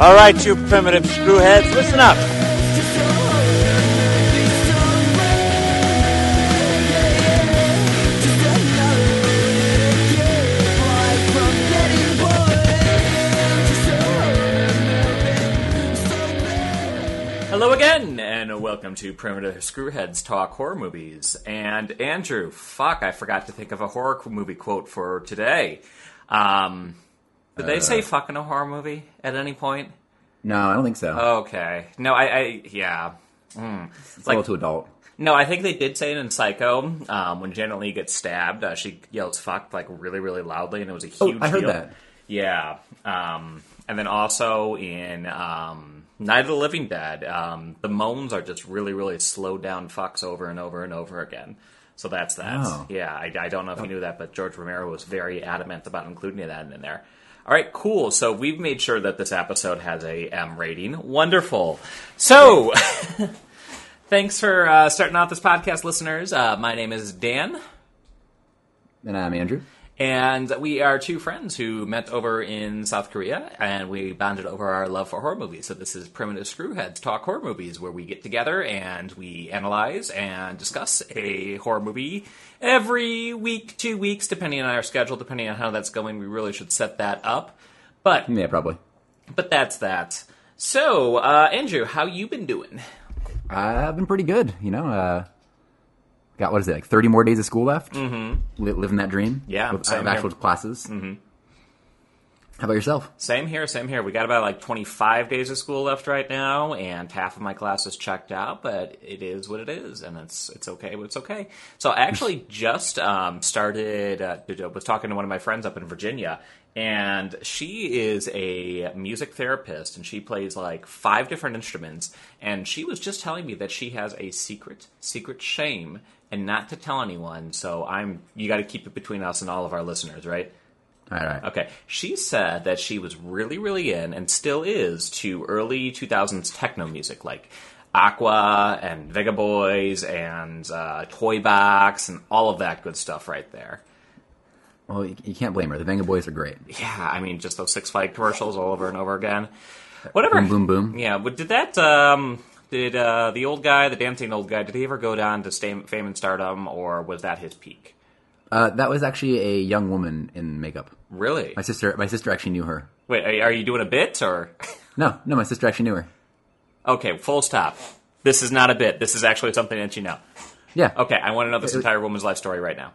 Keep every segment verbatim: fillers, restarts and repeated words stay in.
All right, you primitive screwheads, listen up. Hello again, and welcome to Primitive Screwheads Talk Horror Movies. And Andrew, fuck, I forgot to think of a horror movie quote for today. Um, did uh, they say fuck in a horror movie at any point? No, I don't think so. Okay. No, I, I yeah. Mm. It's like, a little too adult. No, I think they did say it in Psycho. Um, when Janet Leigh gets stabbed, uh, she yells fuck like really, really loudly, and it was a huge deal. Oh, I heard deal. that. Yeah. Um, and then also in... Um, Night of the Living Dead, um, the moans are just really, really slowed down fucks over and over and over again. So that's that. Oh. Yeah, I, I don't know if you knew that, but George Romero was very adamant about including that in there. All right, cool. So we've made sure that this episode has a M rating. Wonderful. So, thanks for uh, starting out this podcast, listeners. Uh, my name is Dan. And I'm Andrew. And we are two friends who met over in South Korea, and we bonded over our love for horror movies. So this is Primitive Screwheads Talk Horror Movies, where we get together and we analyze and discuss a horror movie every week, two weeks, depending on our schedule, depending on how that's going. We really should set that up. But yeah, probably. But that's that. So, uh, Andrew, how you been doing? I've been pretty good, you know, uh... Got, what is it, like thirty more days of school left? Mm-hmm. Li- living that dream? Yeah. With, same I have actual here. classes. Mm-hmm. How about yourself? Same here, same here. We got about like twenty-five days of school left right now, and half of my class is checked out, but it is what it is, and it's it's okay, but it's okay. So I actually just um, started, uh, was talking to one of my friends up in Virginia, and she is a music therapist, and she plays like five different instruments, and she was just telling me that she has a secret, secret shame and not to tell anyone, so I'm. You got to keep it between us and all of our listeners, right? All right. Okay. She said that she was really, really in, and still is, to early two thousands techno music, like Aqua and Vega Boys and uh, Toybox and all of that good stuff right there. Well, you, you can't blame her. The Vega Boys are great. Yeah, I mean, just those Six Flags commercials all over and over again. Whatever. Boom, boom, boom. Yeah, but did that... Um, Did uh, the old guy, the dancing old guy, did he ever go down to fame and stardom, or was that his peak? Uh, that was actually a young woman in makeup. Really? My sister My sister actually knew her. Wait, are you doing a bit, or...? No, no, my sister actually knew her. Okay, full stop. This is not a bit. This is actually something that you know. Yeah. Okay, I want to know this it, entire woman's life story right now.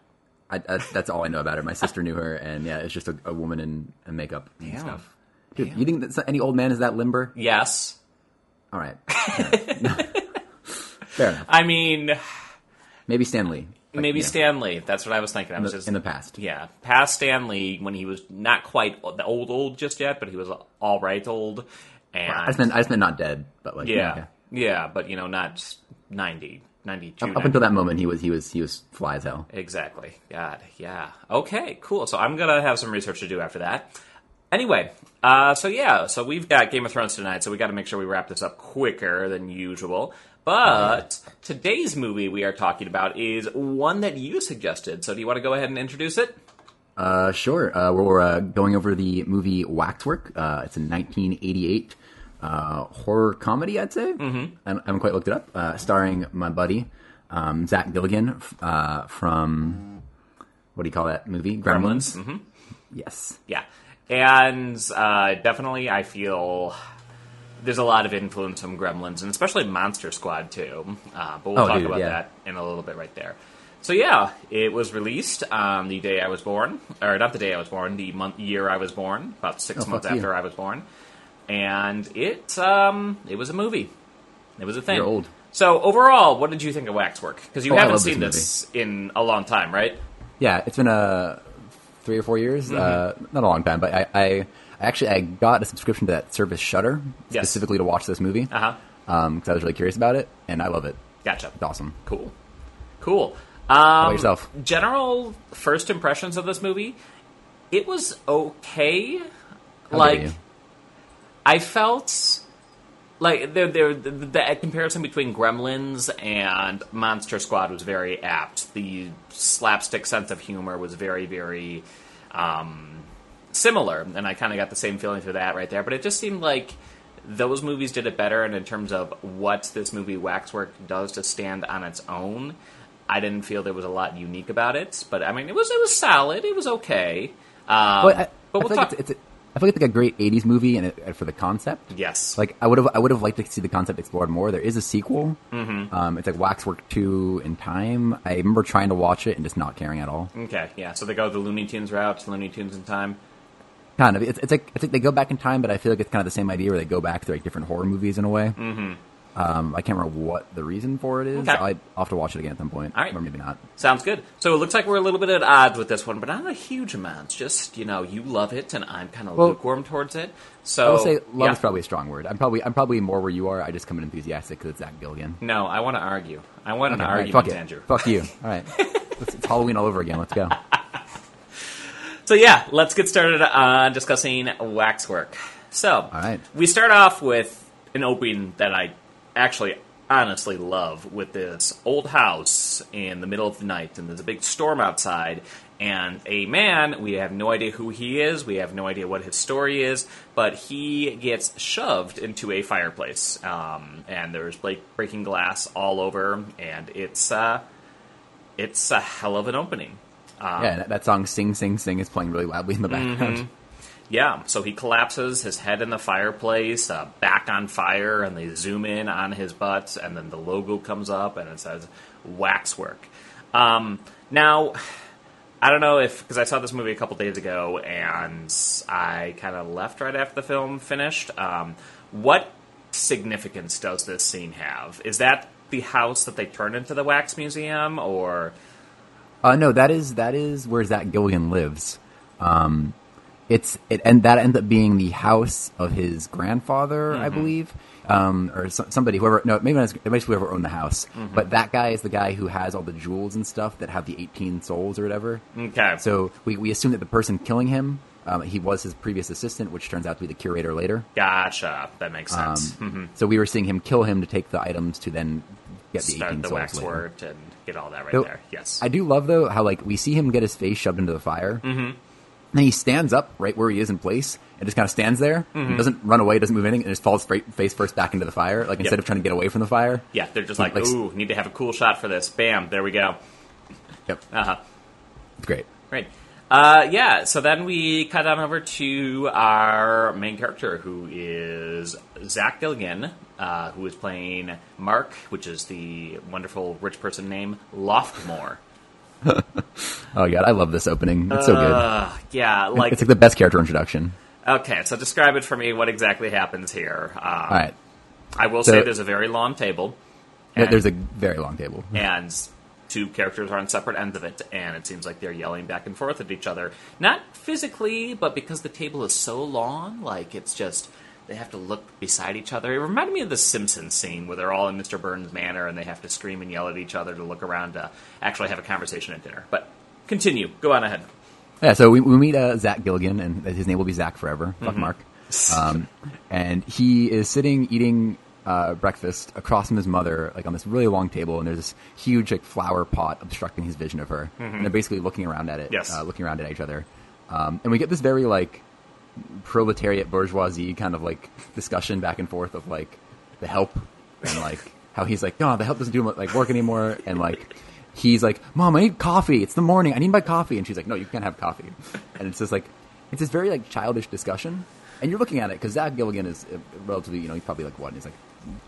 I, I, that's all I know about her. My sister knew her, and yeah, it's just a, a woman in, in makeup and Damn. stuff. Dude, Damn. you think that any old man is that limber? Yes. All right. Fair enough. No. Fair enough. I mean... Maybe Stan Lee. Like, maybe yeah. Stan Lee. That's what I was thinking. I was in, the, just, in the past. Yeah. Past Stan Lee, when he was not quite the old old just yet, but he was all right old. And well, I just meant, I just meant not dead, but like... Yeah. Okay. Yeah, but, you know, not ninety, ninety-two. Up, up ninety. Until that moment, he was, he was, he was fly as hell. Exactly. God, yeah. Okay, cool. So I'm going to have some research to do after that. Anyway, uh, so yeah, so we've got Game of Thrones tonight, so we got to make sure we wrap this up quicker than usual. But today's movie we are talking about is one that you suggested, so do you want to go ahead and introduce it? Uh, sure. Uh, we're uh, going over the movie Waxwork. Uh, it's a nineteen eighty-eight uh, horror comedy, I'd say. Mm-hmm. I haven't quite looked it up. Uh, starring my buddy, um, Zach Galligan, uh, from, what do you call that movie? Gremlins? Gremlins. Mm-hmm. Yes. Yeah. And uh, definitely, I feel there's a lot of influence from Gremlins, and especially Monster Squad, too. Uh, but we'll oh, talk dude, about yeah. that in a little bit right there. So, yeah, it was released on the day I was born. Or, not the day I was born, the month, year I was born, about six oh, months after you. I was born. And it um, it was a movie. It was a thing. You're old. So, overall, what did you think of Waxwork? Because you oh, haven't seen this, this in a long time, right? Yeah, it's been a... Three or four years, mm-hmm. uh, not a long time, but I, I actually I got a subscription to that service Shudder yes. specifically to watch this movie because uh-huh. um, I was really curious about it, and I love it. Gotcha, it's awesome, cool, cool. Um, How about yourself? General first impressions of this movie, it was okay. How like I felt like there, there the, the comparison between Gremlins and Monster Squad was very apt. The slapstick sense of humor was very, very um, similar, and I kind of got the same feeling through that right there. But it just seemed like those movies did it better, and in terms of what this movie Waxwork does to stand on its own, I didn't feel there was a lot unique about it. But I mean, it was it was solid. It was okay. Um, but I, but we'll I feel talk. Like it's, it's a, I feel like it's like a great eighties movie, and it, for the concept, yes. Like I would have I would have liked to see the concept explored more. There is a sequel. Mm-hmm. Um, it's like Waxwork two in time. I remember trying to watch it and just not caring at all. Okay, yeah. So they go the Looney Tunes route, Looney Tunes in time. Kind of. It's, it's like it's like they go back in time, but I feel like it's kind of the same idea where they go back to like different horror movies in a way. Mm-hmm. Um, I can't remember what the reason for it is. Okay. I'll have to watch it again at some point. All right. Or maybe not. Sounds good. So it looks like we're a little bit at odds with this one, but not a huge amount. It's just, you know, you love it, and I'm kind of well, lukewarm towards it. So I would say love yeah. is probably a strong word. I'm probably I'm probably more where you are. I just come in enthusiastic because it's Zach Galligan. No, I want to argue. I want okay, an right, argument, fuck Andrew. Fuck you. All right. It's, it's Halloween all over again. Let's go. So yeah, let's get started on uh, discussing Waxwork. So all right. We start off with an opening that I actually honestly love, with this old house in the middle of the night, and there's a big storm outside, and a man, we have no idea who he is, we have no idea what his story is, but he gets shoved into a fireplace, um, and there's breaking glass all over, and it's uh, it's a hell of an opening. Um, yeah, that song Sing Sing Sing is playing really loudly in the background. Mm-hmm. Yeah, so he collapses, his head in the fireplace, uh, back on fire, and they zoom in on his butt, and then the logo comes up, and it says Waxwork. Um, now, I don't know if, because I saw this movie a couple days ago, and I kind of left right after the film finished. Um, what significance does this scene have? Is that the house that they turn into the Wax Museum, or? Uh, no, that is that is where Zach Galligan lives. Um It's it, and that ends up being the house of his grandfather, mm-hmm. I believe, um, or so, somebody, whoever. No, maybe not. It might be whoever owned the house. Mm-hmm. But that guy is the guy who has all the jewels and stuff that have the eighteen souls or whatever. Okay. So we, we assume that the person killing him, um, he was his previous assistant, which turns out to be the curator later. Gotcha. That makes sense. Um, mm-hmm. So we were seeing him kill him to take the items to then get the start eighteen the souls waxwork later. And get all that right so, there. Yes. I do love though how like we see him get his face shoved into the fire. Mm-hmm. And he stands up right where he is in place and just kind of stands there. Mm-hmm. And doesn't run away, doesn't move anything, and just falls straight face first back into the fire. Like, instead yep. of trying to get away from the fire. Yeah, they're just like, like, ooh, need to have a cool shot for this. Bam, there we go. Yep. Uh-huh. It's great. Great. Uh, yeah, so then we cut on over to our main character, who is Zach Galligan, uh, who is playing Mark, which is the wonderful rich person name, Loftmore. Oh, God, I love this opening. It's so good. Uh, yeah, like... It's like the best character introduction. Okay, so describe it for me, what exactly happens here. Um, All right. I will so, say there's a very long table. And, there's a very long table. And two characters are on separate ends of it, and it seems like they're yelling back and forth at each other. Not physically, but because the table is so long, like, it's just... They have to look beside each other. It reminded me of the Simpsons scene where they're all in Mister Burns' manor and they have to scream and yell at each other to look around to actually have a conversation at dinner. But continue. Go on ahead. Yeah, so we, we meet uh, Zach Galligan, and his name will be Zach forever. Fuck mm-hmm. Mark. Um, and he is sitting eating uh, breakfast across from his mother, like on this really long table, and there's this huge like flower pot obstructing his vision of her. Mm-hmm. And they're basically looking around at it, yes. uh, looking around at each other. Um, and we get this very like... proletariat bourgeoisie kind of like discussion back and forth of like the help and like how he's like, no, the help doesn't do like work anymore, and like he's like, Mom, I need coffee, it's the morning, I need my coffee, and she's like, no, you can't have coffee. And it's just like it's this very like childish discussion, and you're looking at it because Zach Galligan is relatively, you know, he's probably like what he's like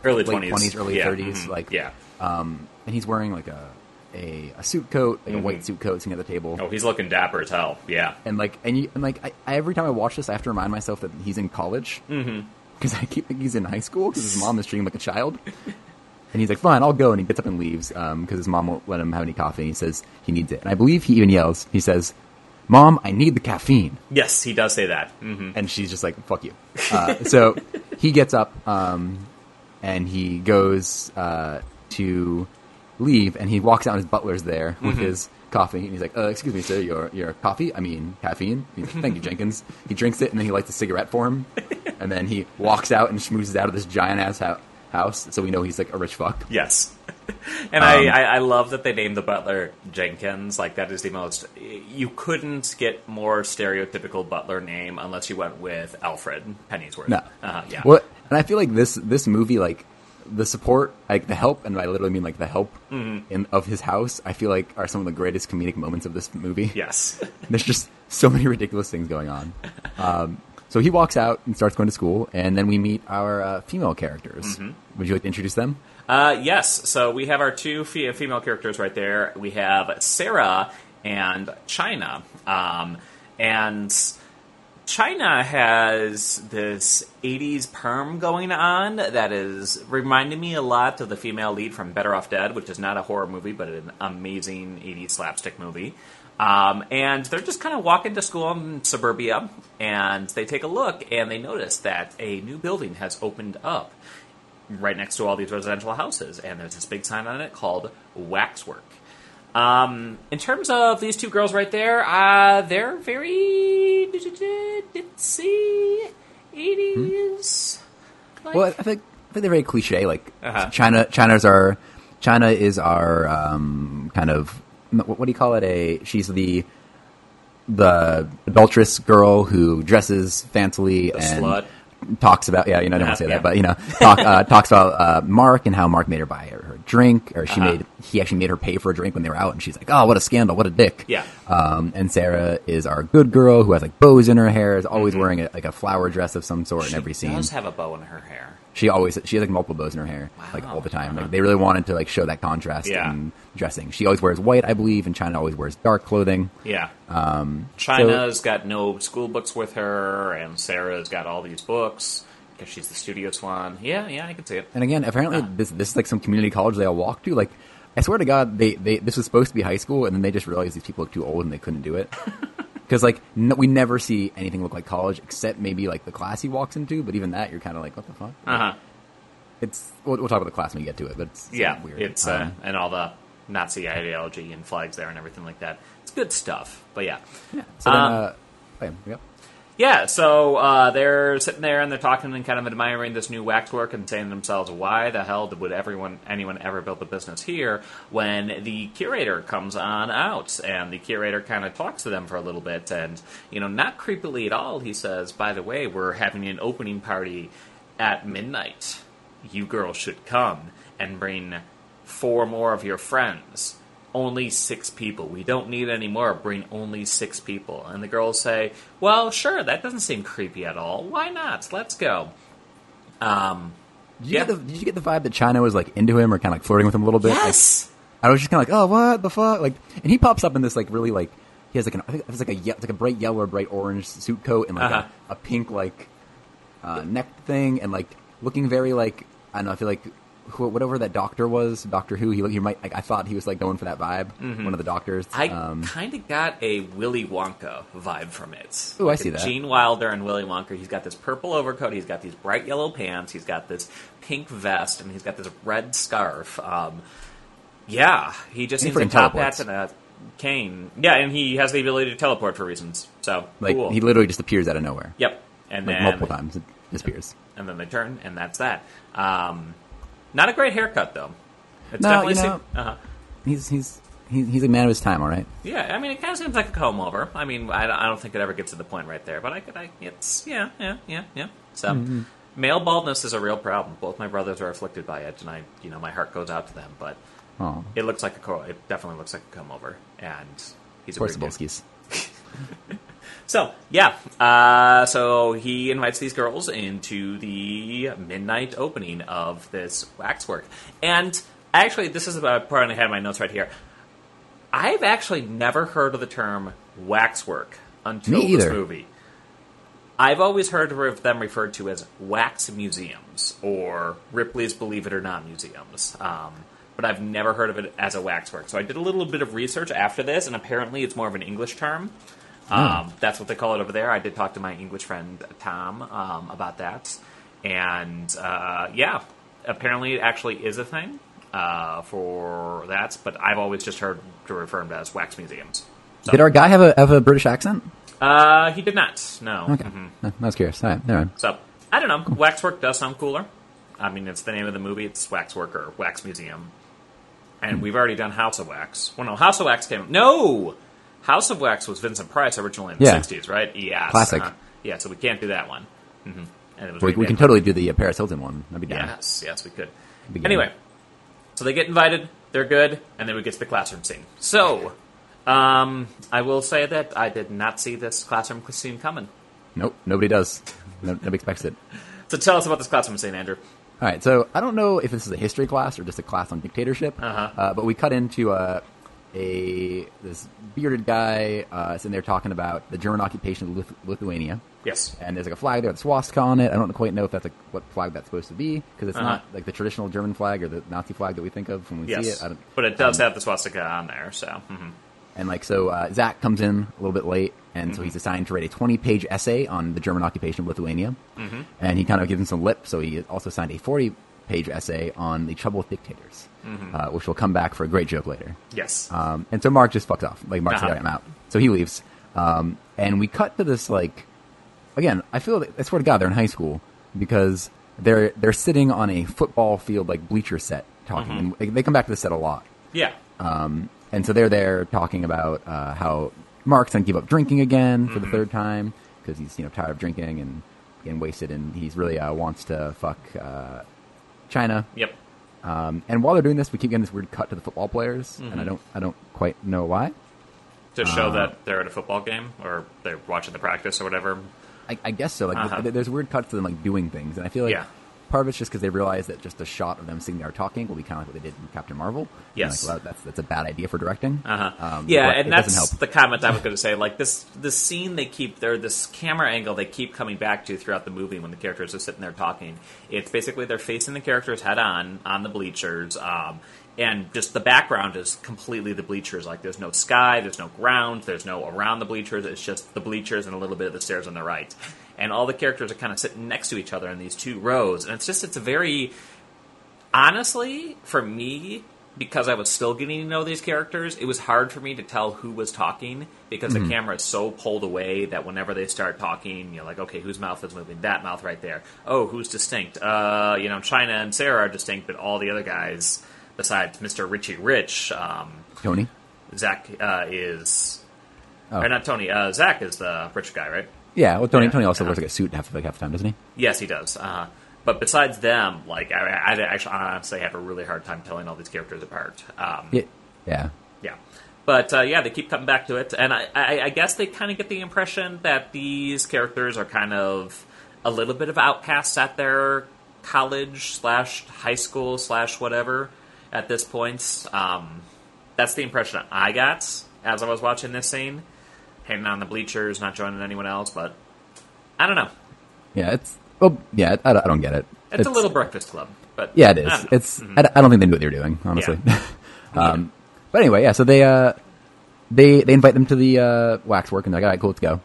early late twenties, early yeah. thirties, mm-hmm. like yeah um and he's wearing like a A, a suit coat, like mm-hmm. a white suit coat, sitting at the table. Oh, he's looking dapper as hell. Yeah, and like, and, you, and like, I, I, every time I watch this, I have to remind myself that he's in college because mm-hmm. I keep thinking he's in high school because his mom is treating him like a child. And he's like, "Fine, I'll go," and he gets up and leaves because um, his mom won't let him have any coffee. And he says he needs it, and I believe he even yells. He says, "Mom, I need the caffeine." Yes, he does say that, mm-hmm. and she's just like, "Fuck you." Uh, so he gets up um, and he goes uh, to. leave, and he walks out, and his butler's there with mm-hmm. his coffee, and he's like, uh, excuse me, sir, your your coffee, I mean, caffeine. He's like, thank you, Jenkins. He drinks it, and then he lights a cigarette for him, and then he walks out and schmoozes out of this giant-ass ho- house, so we know he's, like, a rich fuck. Yes. And um, I, I, I love that they named the butler Jenkins. Like, that is the most... You couldn't get more stereotypical butler name unless you went with Alfred Pennyworth. No. Uh, yeah. Well, And I feel like this this movie, like, the support, like, the help, and I literally mean, like, the help mm-hmm. in of his house, I feel like are some of the greatest comedic moments of this movie. Yes. There's just so many ridiculous things going on. Um, so he walks out and starts going to school, and then we meet our uh, female characters. Mm-hmm. Would you like to introduce them? Uh, yes. So we have our two fe- female characters right there. We have Sarah and China. Um, and... China has this eighties perm going on that is reminding me a lot of the female lead from Better Off Dead, which is not a horror movie, but an amazing eighties slapstick movie. Um, and they're just kind of walking to school in suburbia, and they take a look, and they notice that a new building has opened up right next to all these residential houses, and there's this big sign on it called Waxwork. Um, in terms of these two girls right there, uh, they're very ditzy, eighties. Hmm. Like, well, I think I think they're very cliche. Like uh-huh. China, China's our China is our um, kind of what, what do you call it? A she's the the adulterous girl who dresses fancily the and slut. Talks about yeah, you know, I don't uh, want to say yeah. that, but you know, talk, uh, talks about uh, Mark and how Mark made her buy her. drink or she uh-huh. made he actually made her pay for a drink when they were out, and she's like, oh, what a scandal, what a dick. Yeah. Um and Sarah is our good girl who has like bows in her hair, is always mm-hmm. wearing a, like a flower dress of some sort she in every scene. She does have a bow in her hair. She always she has like multiple bows in her hair. Wow. Like all the time. Uh-huh. Like they really wanted to like show that contrast yeah. in dressing. She always wears white, I believe, and China always wears dark clothing. Yeah. Um China's so, got no school books with her, and Sarah's got all these books. Because she's the studio swan. Yeah, yeah, I can see it. And again, apparently ah. this this is like some community college they all walk to. Like, I swear to God, they, they this was supposed to be high school, and then they just realized these people look too old and they couldn't do it. Because, like, no, we never see anything look like college, except maybe, like, the class he walks into. But even that, you're kind of like, what the fuck? Uh-huh. It's we'll, we'll talk about the class when we get to it, but it's, it's yeah, weird. It's, um, uh, and all the Nazi ideology and flags there and everything like that. It's good stuff, but yeah. Yeah, so um, then, uh, oh, yeah, yep. Yeah, so uh, they're sitting there and they're talking and kind of admiring this new waxwork and saying to themselves, why the hell would everyone, anyone ever build a business here when the curator comes on out? And the curator kind of talks to them for a little bit and, you know, not creepily at all, he says, by the way, we're having an opening party at midnight. You girls should come and bring four more of your friends. Only six people. We don't need any more. Bring only six people. And the girls say, well, sure, that doesn't seem creepy at all. Why not? Let's go. Um, did, you yeah. get the, did you get the vibe that China was, like, into him or kind of, like, flirting with him a little bit? Yes! Like, I was just kind of like, oh, what the fuck? Like, and he pops up in this, like, really, like, he has, like, an, I think it was like a, it's like a bright yellow or bright orange suit coat and, like, uh-huh. a, a pink, like, uh, neck thing and, like, looking very, like, I don't know, I feel like... whatever that doctor was, Doctor Who, he he might. Like, I thought he was like going for that vibe. Mm-hmm. One of the doctors. I um, kind of got a Willy Wonka vibe from it. Oh, like I see that. Gene Wilder and Willy Wonka. He's got this purple overcoat. He's got these bright yellow pants. He's got this pink vest, and he's got this red scarf. Um, yeah, he just seems like top hats and a cane. Yeah, and he has the ability to teleport for reasons. So like cool. He literally just appears out of nowhere. Yep, and like, then multiple times it disappears, and then they turn, and that's that. Um, Not a great haircut, though. It's no, definitely you know, seem- uh-huh. he's, he's, he's, he's a man of his time, all right? Yeah, I mean, it kind of seems like a comb-over. I mean, I don't, I don't think it ever gets to the point right there, but I could, I, it's, yeah, yeah, yeah, yeah. So, mm-hmm. male baldness is a real problem. Both my brothers are afflicted by it, and I, you know, my heart goes out to them, but oh. it looks like a comb, it definitely looks like a comb-over, and he's a weird guy. So, yeah, uh, so he invites these girls into the midnight opening of this waxwork. And actually, this is about part I had in my notes right here. I've actually never heard of the term waxwork until this movie. I've always heard of them referred to as wax museums or Ripley's Believe It or Not museums. Um but I've never heard of it as a waxwork. So I did a little bit of research after this, and apparently it's more of an English term. Hmm. Um, that's what they call it over there. I did talk to my English friend, Tom, um, about that. And, uh, yeah, apparently it actually is a thing uh, for that, but I've always just heard to refer to them as wax museums. So. Did our guy have a have a British accent? Uh, he did not, no. Okay, mm-hmm. I was curious. All right, all right. So, I don't know. Cool. Waxwork does sound cooler. I mean, it's the name of the movie. It's Waxwork or Wax Museum. And we've already done House of Wax. Well, no, House of Wax came... No! House of Wax was Vincent Price originally in the yeah. sixties, right? Yeah. Classic. Uh-huh. Yeah, so we can't do that one. Mm-hmm. And it was we, we can totally do the uh, Paris Hilton one. That'd be down. Yes, yes, we could. Anyway, so they get invited, they're good, and then we get to the classroom scene. So, um, I will say that I did not see this classroom scene coming. Nope, nobody does. No, nobody expects it. So tell us about this classroom scene, Andrew. All right, so I don't know if this is a history class or just a class on dictatorship, uh-huh. uh, but we cut into uh, a this bearded guy uh, sitting there talking about the German occupation of Lith- Lithuania. Yes. And there's like a flag there with swastika on it. I don't quite know if that's like what flag that's supposed to be, because it's uh-huh. not like the traditional German flag or the Nazi flag that we think of when we yes. see it. I don't, but it does um, have the swastika on there, so... Mm-hmm. And like so, uh, Zach comes in a little bit late, and mm-hmm. so he's assigned to write a twenty-page essay on the German occupation of Lithuania. Mm-hmm. And he kind of gives him some lip, so he also signed a forty-page essay on the trouble with dictators, mm-hmm. uh, which will come back for a great joke later. Yes. Um, and so Mark just fucks off. Like Mark's uh-huh. like, I'm out. So he leaves, um, and we cut to this like again. I feel like, I swear to God, they're in high school because they're they're sitting on a football field like bleacher set talking, mm-hmm. and they, they come back to the set a lot. Yeah. Um, And so they're there talking about uh, how Mark's going to give up drinking again for mm-hmm. the third time because he's you know tired of drinking and getting wasted, and he's really uh, wants to fuck uh, China. Yep. Um, and while they're doing this, we keep getting this weird cut to the football players, mm-hmm. and I don't I don't quite know why. To show uh, that they're at a football game or they're watching the practice or whatever. I, I guess so. Like uh-huh. th- there's weird cuts to them like doing things, and I feel like. Yeah. Part of it's just because they realize that just a shot of them sitting there talking will be kind of like what they did in Captain Marvel. Yes. Like, well, that's that's a bad idea for directing. Uh-huh. Um, yeah, and that's the comment I was going to say. Like, this this scene they keep there, this camera angle they keep coming back to throughout the movie when the characters are sitting there talking. It's basically they're facing the characters head on, on the bleachers, um, and just the background is completely the bleachers. Like, there's no sky, there's no ground, there's no around the bleachers. It's just the bleachers and a little bit of the stairs on the right. And all the characters are kind of sitting next to each other in these two rows. And it's just, it's a very, honestly, for me, because I was still getting to know these characters, it was hard for me to tell who was talking because mm-hmm. the camera is so pulled away that whenever they start talking, you're like, okay, whose mouth is moving? That mouth right there. Oh, who's distinct? Uh, you know, China and Sarah are distinct, but all the other guys, besides Mister Richie Rich, um, Tony? Zach uh, is, oh. or not Tony, uh, Zach is the rich guy, right? Yeah, well, Tony, yeah, Tony also yeah. wears like a suit half, like, half the time, doesn't he? Yes, he does. Uh, but besides them, like I, I actually honestly have a really hard time telling all these characters apart. Um, yeah. yeah. Yeah. But, uh, yeah, they keep coming back to it. And I, I, I guess they kind of get the impression that these characters are kind of a little bit of outcasts at their college slash high school slash whatever at this point. Um, that's the impression I got as I was watching this scene. Hanging on the bleachers, not joining anyone else, but I don't know. Yeah, it's well, yeah, I, I don't get it. It's, it's a little breakfast club, but yeah, it is. I it's mm-hmm. I, I don't think they knew what they were doing, honestly. Yeah. um, yeah. But anyway, yeah. So they uh, they they invite them to the uh, waxwork, and they're like, "All right, cool, let's go."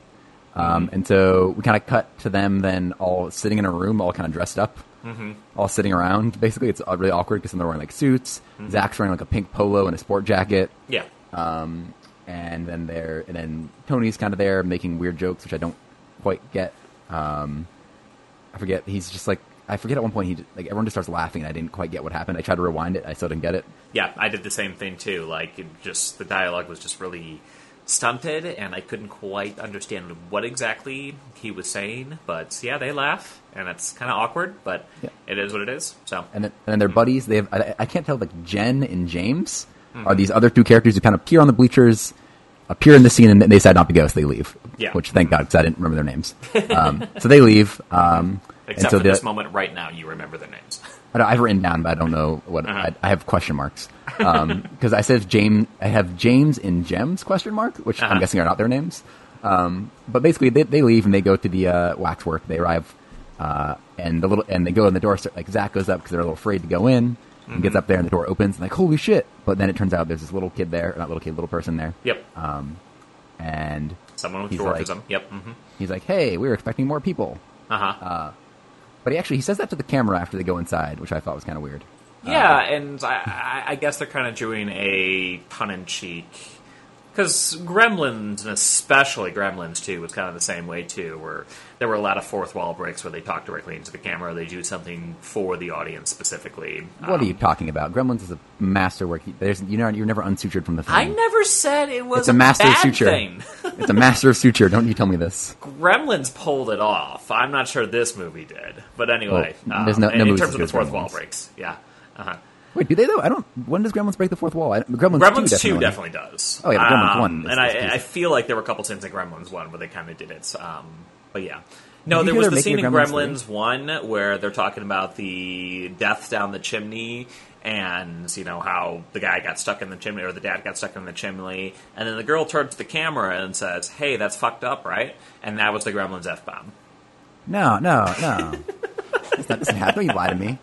Um, mm-hmm. And so we kind of cut to them then all sitting in a room, all kind of dressed up, mm-hmm. all sitting around. Basically, it's really awkward because they're wearing like suits. Mm-hmm. Zach's wearing like a pink polo and a sport jacket. Yeah. Um. And then there, and then Tony's kind of there making weird jokes, which I don't quite get. Um, I forget. He's just like, I forget at one point, he like everyone just starts laughing, and I didn't quite get what happened. I tried to rewind it. I still didn't get it. Yeah, I did the same thing, too. Like, it just the dialogue was just really stunted, and I couldn't quite understand what exactly he was saying. But, yeah, they laugh, and it's kind of awkward, but yeah. it is what it is. So, And then, and then their mm-hmm. buddies, they have, I, I can't tell, like, Jen and James mm-hmm. are these other two characters who kind of appear on the bleachers, appear in the scene, and they decide not to go, so they leave. Yeah. Which, thank God, because I didn't remember their names. Um, so they leave. Um, Except so for this moment right now, you remember their names. I I've written down, but I don't know what... Uh-huh. I, I have question marks. Because um, I said James, I have James and Gems, question mark, which uh-huh. I'm guessing are not their names. Um, but basically, they, they leave, and they go to the uh, waxwork. They arrive, uh, and the little and they go in the door. So, like Zach goes up because they're a little afraid to go in. And mm-hmm. gets up there, and the door opens, and like, holy shit. But then it turns out there's this little kid there, not little kid, little person there. Yep. Um, and someone with dwarfism. Like, yep. Mm-hmm. He's like, hey, we were expecting more people. Uh-huh. Uh, but he actually, he says that to the camera after they go inside, which I thought was kind of weird. Yeah, uh, and I, I guess they're kind of doing a pun-in-cheek. Because Gremlins, and especially Gremlins two, was kind of the same way, too, where there were a lot of fourth wall breaks where they talk directly into the camera, or they do something for the audience specifically. What um, are you talking about? Gremlins is a masterwork. There's, you know, you're never unsutured from the thing. I never said it was it's a, a master bad suture. Thing. It's a master of suture. Don't you tell me this. Gremlins pulled it off. I'm not sure this movie did. But anyway, well, um, there's no, no in terms of the fourth Gremlins. Wall breaks. Yeah. Uh-huh. Wait, do they though? I don't. When does Gremlins break the fourth wall? I, Gremlins, Gremlins two, definitely. two definitely does. Oh yeah, but Gremlins um, one. Is, and I, I feel like there were a couple scenes in Gremlins one where they kind of did it. Um, but yeah, no, there was the scene in Gremlins, Gremlins one where they're talking about the death down the chimney, and you know how the guy got stuck in the chimney, or the dad got stuck in the chimney, and then the girl turns to the camera and says, "Hey, that's fucked up, right?" And that was the Gremlins F bomb. No, no, no. That doesn't happen. You lie to me.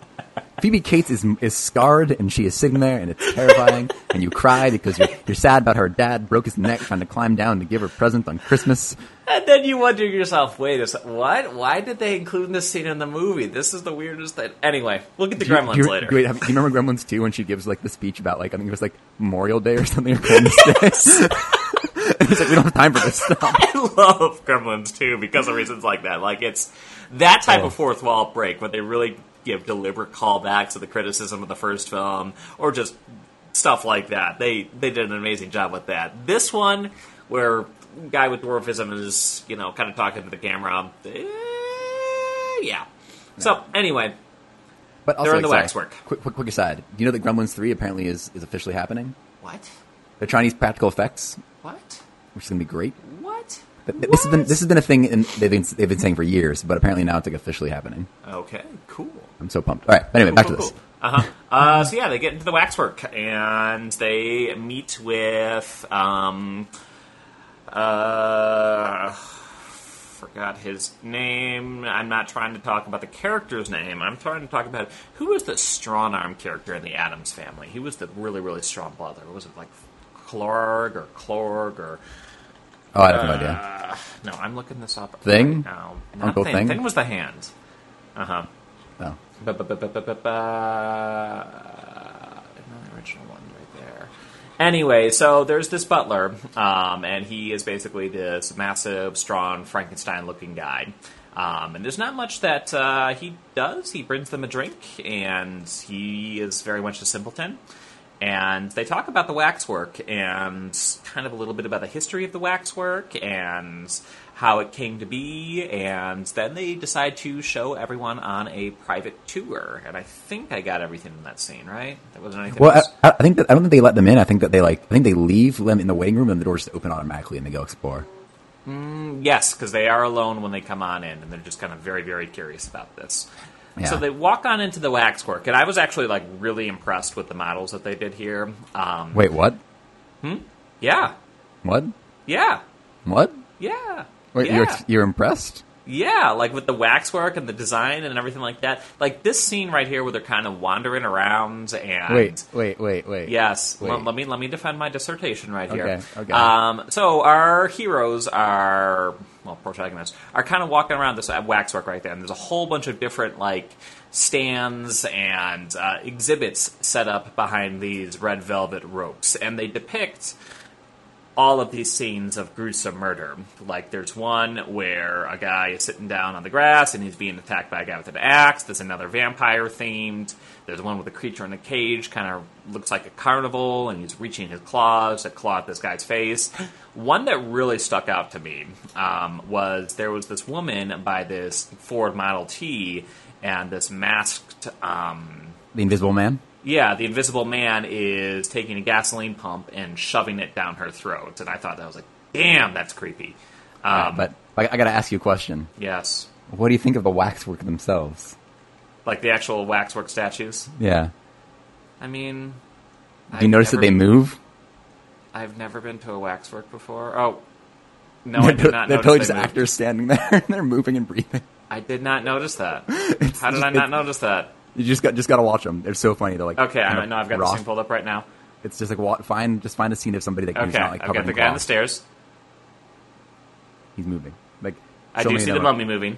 Phoebe Cates is is scarred, and she is sitting there, and it's terrifying, and you cry because you're, you're sad about her dad broke his neck trying to climb down to give her present on Christmas. And then you wonder yourself, wait a second, what? Why did they include this scene in the movie? This is the weirdest thing. Anyway, we'll get to Gremlins do you, do you, later. Wait, have, do you remember Gremlins two when she gives like the speech about, like, I think it was like Memorial Day or something? Or yes! And it's like, we don't have time for this stuff. I love Gremlins two because of reasons like that. Like, it's that type oh. of fourth wall break where they really give deliberate callbacks to the criticism of the first film, or just stuff like that. They they did an amazing job with that. This one, where guy with dwarfism is, you know, kind of talking to the camera. Eh, yeah. No. So, anyway, but also, they're in the like, waxwork. Quick, quick, quick aside. Do you know that Gremlins three apparently is, is officially happening? What? They're trying to use practical effects. What? Which is going to be great. What? But this, has been, this has been a thing in, they've, been, they've been saying for years, but apparently now it's like officially happening. Okay, cool. I'm so pumped. All right, anyway, cool, back cool, to this. Cool. Uh-huh. Uh, so yeah, they get into the waxwork, and they meet with, um, uh, forgot his name. I'm not trying to talk about the character's name. I'm trying to talk about who was the strong arm character in the Addams Family. He was the really, really strong brother. Was it like Clark or Clorg or... Oh, I have no uh, idea. No, I'm looking this up. Thing? Right now. Not Uncle Thing. Thing. Thing was the hand. Uh-huh. Oh. Ba ba ba ba ba ba. Another original one right there. Anyway, so there's this butler, um, and he is basically this massive, strong, Frankenstein-looking guy. Um, and there's not much that uh, he does. He brings them a drink, and he is very much a simpleton. And they talk about the waxwork and kind of a little bit about the history of the waxwork and how it came to be. And then they decide to show everyone on a private tour. And I think I got everything in that scene, right? There wasn't anything well, else. I, I think that I don't think they let them in. I think that they like I think they leave them in the waiting room and the doors just open automatically and they go explore. Mm, yes, because they are alone when they come on in, and they're just kind of very, very curious about this. Yeah. So they walk on into the waxwork, and I was actually, like, really impressed with the models that they did here. Um, Wait, what? Hmm? Yeah. What? Yeah. What? Yeah. Wait, yeah. You're, you're impressed? Yeah, like, with the waxwork and the design and everything like that. Like, this scene right here where they're kind of wandering around and... Wait, wait, wait, wait. Yes. Wait. Let, let me let me defend my dissertation right okay, here. Okay, okay. Um, so our heroes are... Well, protagonists are kind of walking around this waxwork right there, and there's a whole bunch of different like stands and uh, exhibits set up behind these red velvet ropes, and they depict all of these scenes of gruesome murder. Like, there's one where a guy is sitting down on the grass and he's being attacked by a guy with an axe. There's another vampire themed. There's one with a creature in a cage, kind of looks like a carnival, and he's reaching his claws to claw at this guy's face. One that really stuck out to me um, was there was this woman by this Ford Model T and this masked... Um, the Invisible Man? Yeah, the Invisible Man is taking a gasoline pump and shoving it down her throat. And I thought, that was like, damn, that's creepy. Um, right, but I got to ask you a question. Yes. What do you think of the waxwork themselves? Like the actual waxwork statues? Yeah. I mean... Do you I've notice that they been, move? I've never been to a waxwork before. Oh, no, they're, I did not notice that. They're probably just they actors standing there, and they're moving and breathing. I did not notice that. It's, How did I not notice that? You just got just got to watch them. They're so funny. They're like... Okay, I know. I've got rock. the scene pulled up right now. It's just like, walk, find just find a scene of somebody that can okay, not like, I've got the guy cloth. on the stairs. He's moving. Like I do see the mummy like, moving.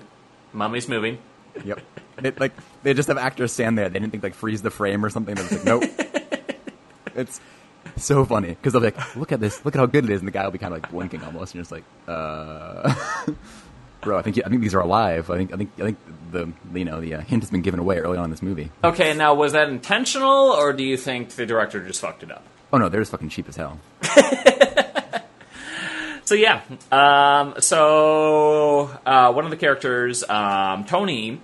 Mummy's moving. Yep. It, like they just have actors stand there. They didn't think like freeze the frame or something. They're like, nope. It's so funny because they'll be like, look at this, look at how good it is, and the guy will be kind of like blinking almost, and you're just like, uh, bro, I think I think these are alive. I think I think I think the you know the uh, hint has been given away early on in this movie. Okay, now was that intentional, or do you think the director just fucked it up? Oh no, they're just fucking cheap as hell. So yeah, um, so uh, one of the characters, um, Tony,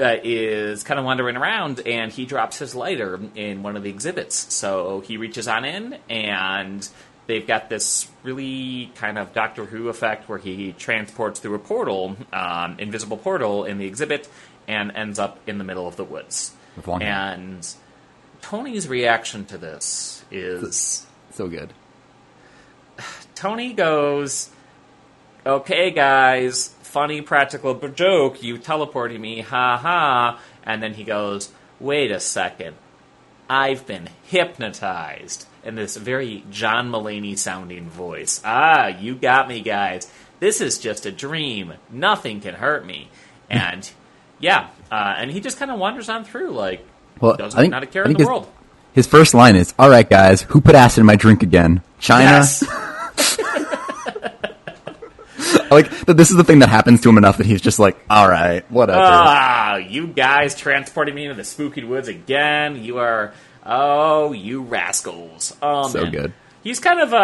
uh, is kind of wandering around, and he drops his lighter in one of the exhibits. So he reaches on in, and they've got this really kind of Doctor Who effect where he transports through a portal, um, invisible portal in the exhibit, and ends up in the middle of the woods. With one hand. And Tony's reaction to this is... It's so good. Tony goes, okay, guys, funny practical joke, you teleported me, ha-ha. And then he goes, wait a second, I've been hypnotized. In this very John Mulaney-sounding voice. Ah, you got me, guys. This is just a dream. Nothing can hurt me. And, yeah, uh, and he just kind of wanders on through, like, well, doesn't, I think, not a care in the his, world. His first line is, all right, guys, who put acid in my drink again? China? Yes. Like, this is the thing that happens to him enough that he's just like, all right, whatever. Ah, you guys transported me into the spooky woods again. You are, oh, you rascals. Oh, so man. Good. He's kind of, uh,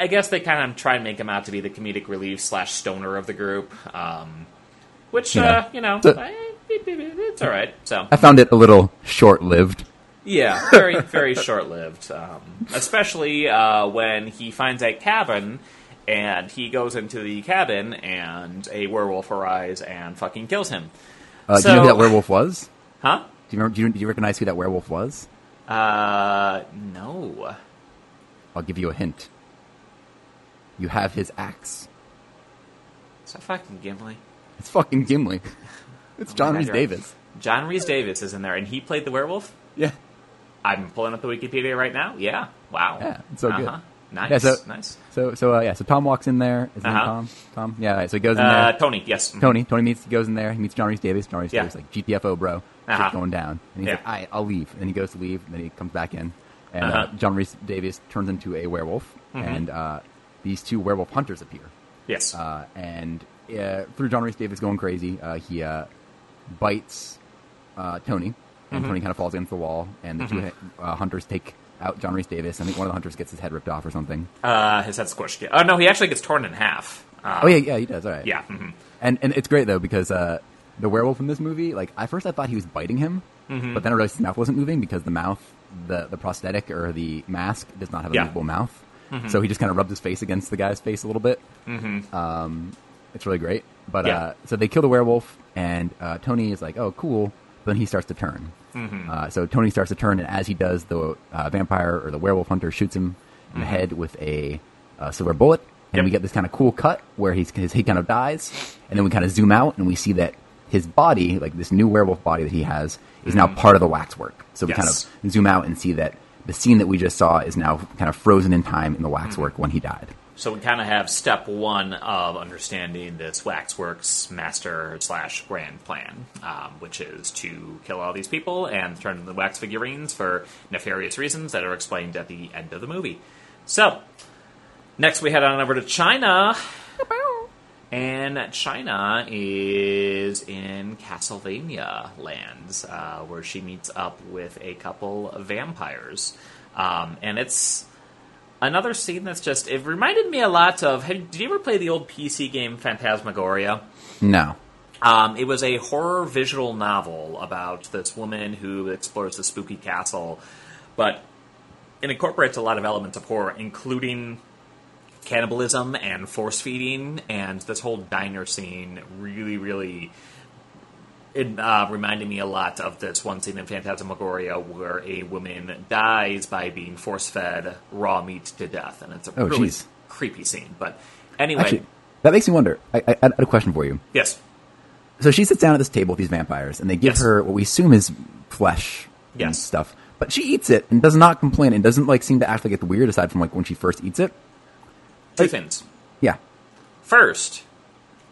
I guess they kind of try and make him out to be the comedic relief slash stoner of the group. Um, which, yeah. uh, you know, so, I, it's all right. So I found it a little short-lived. Yeah, very, very short-lived. Um, especially uh, when he finds a cabin... And he goes into the cabin, and a werewolf arrives and fucking kills him. Uh, so, do you know who that werewolf was? Huh? Do you, remember, do, you, do you recognize who that werewolf was? Uh, no. I'll give you a hint. You have his axe. Is that fucking Gimli? It's fucking Gimli. It's oh John Rhys-Davies. John Rhys-Davies is in there, and he played the werewolf? Yeah. I'm pulling up the Wikipedia right now. Yeah. Wow. Yeah, it's so uh-huh. good. Nice, yeah, so, nice. So, so uh, yeah. So Tom walks in there. Is uh-huh. Tom? Tom? Yeah. Right, so he goes in there. Uh, Tony, yes. Mm-hmm. Tony. Tony meets. He goes in there. He meets John Rhys-Davies. John Rhys-Davies yeah. like G T F O, bro. Uh-huh. Shit's going down. And he's yeah. like, all right, I'll leave. And he goes to leave. And then he comes back in. And uh-huh. uh, John Rhys-Davies turns into a werewolf. Mm-hmm. And uh, these two werewolf hunters appear. Yes. Uh, and uh, through John Rhys-Davies going crazy, uh, he uh, bites uh, Tony, and mm-hmm. Tony kind of falls against the wall. And the mm-hmm. two uh, hunters take. Out John Rhys-Davies. I think one of the hunters gets his head ripped off or something. Uh, his head's squished. Yeah. Oh, no, he actually gets torn in half. Um, oh, yeah, yeah, he does. All right. Yeah. Mm-hmm. And and it's great, though, because uh, the werewolf in this movie, like, at first I thought he was biting him, mm-hmm. but then I realized his mouth wasn't moving because the mouth, the, the prosthetic or the mask does not have a yeah. movable mouth. Mm-hmm. So he just kind of rubbed his face against the guy's face a little bit. Mm-hmm. Um, it's really great. But yeah. uh, so they kill the werewolf, and uh, Tony is like, oh, cool. But then he starts to turn. Mm-hmm. Uh, so Tony starts to turn, and as he does, the uh, vampire or the werewolf hunter shoots him in the head with a uh, silver bullet, and yep. we get this kind of cool cut where he's, his head kind of dies, and then we kind of zoom out, and we see that his body, like this new werewolf body that he has, is mm-hmm. now part of the waxwork. So we yes. kind of zoom out and see that the scene that we just saw is now kind of frozen in time in the waxwork mm-hmm. when he died. So we kind of have step one of understanding this Waxworks master slash grand plan, um, which is to kill all these people and turn them into wax figurines for nefarious reasons that are explained at the end of the movie. So, next we head on over to China. And China is in Castlevania lands, uh, where she meets up with a couple of vampires. Um, and it's... Another scene that's just... It reminded me a lot of... Have, did you ever play the old P C game Phantasmagoria? No. Um, it was a horror visual novel about this woman who explores the spooky castle, but it incorporates a lot of elements of horror, including cannibalism and force-feeding, and this whole diner scene really, really... It uh, reminded me a lot of this one scene in Phantasmagoria where a woman dies by being force-fed raw meat to death. And it's a oh, really geez. creepy scene. But anyway... Actually, that makes me wonder. I, I, I had a question for you. Yes. So she sits down at this table with these vampires, and they give yes. her what we assume is flesh yes. and stuff. But she eats it and does not complain and doesn't like seem to act like it's weird aside from like when she first eats it. Two like, things. Yeah. First...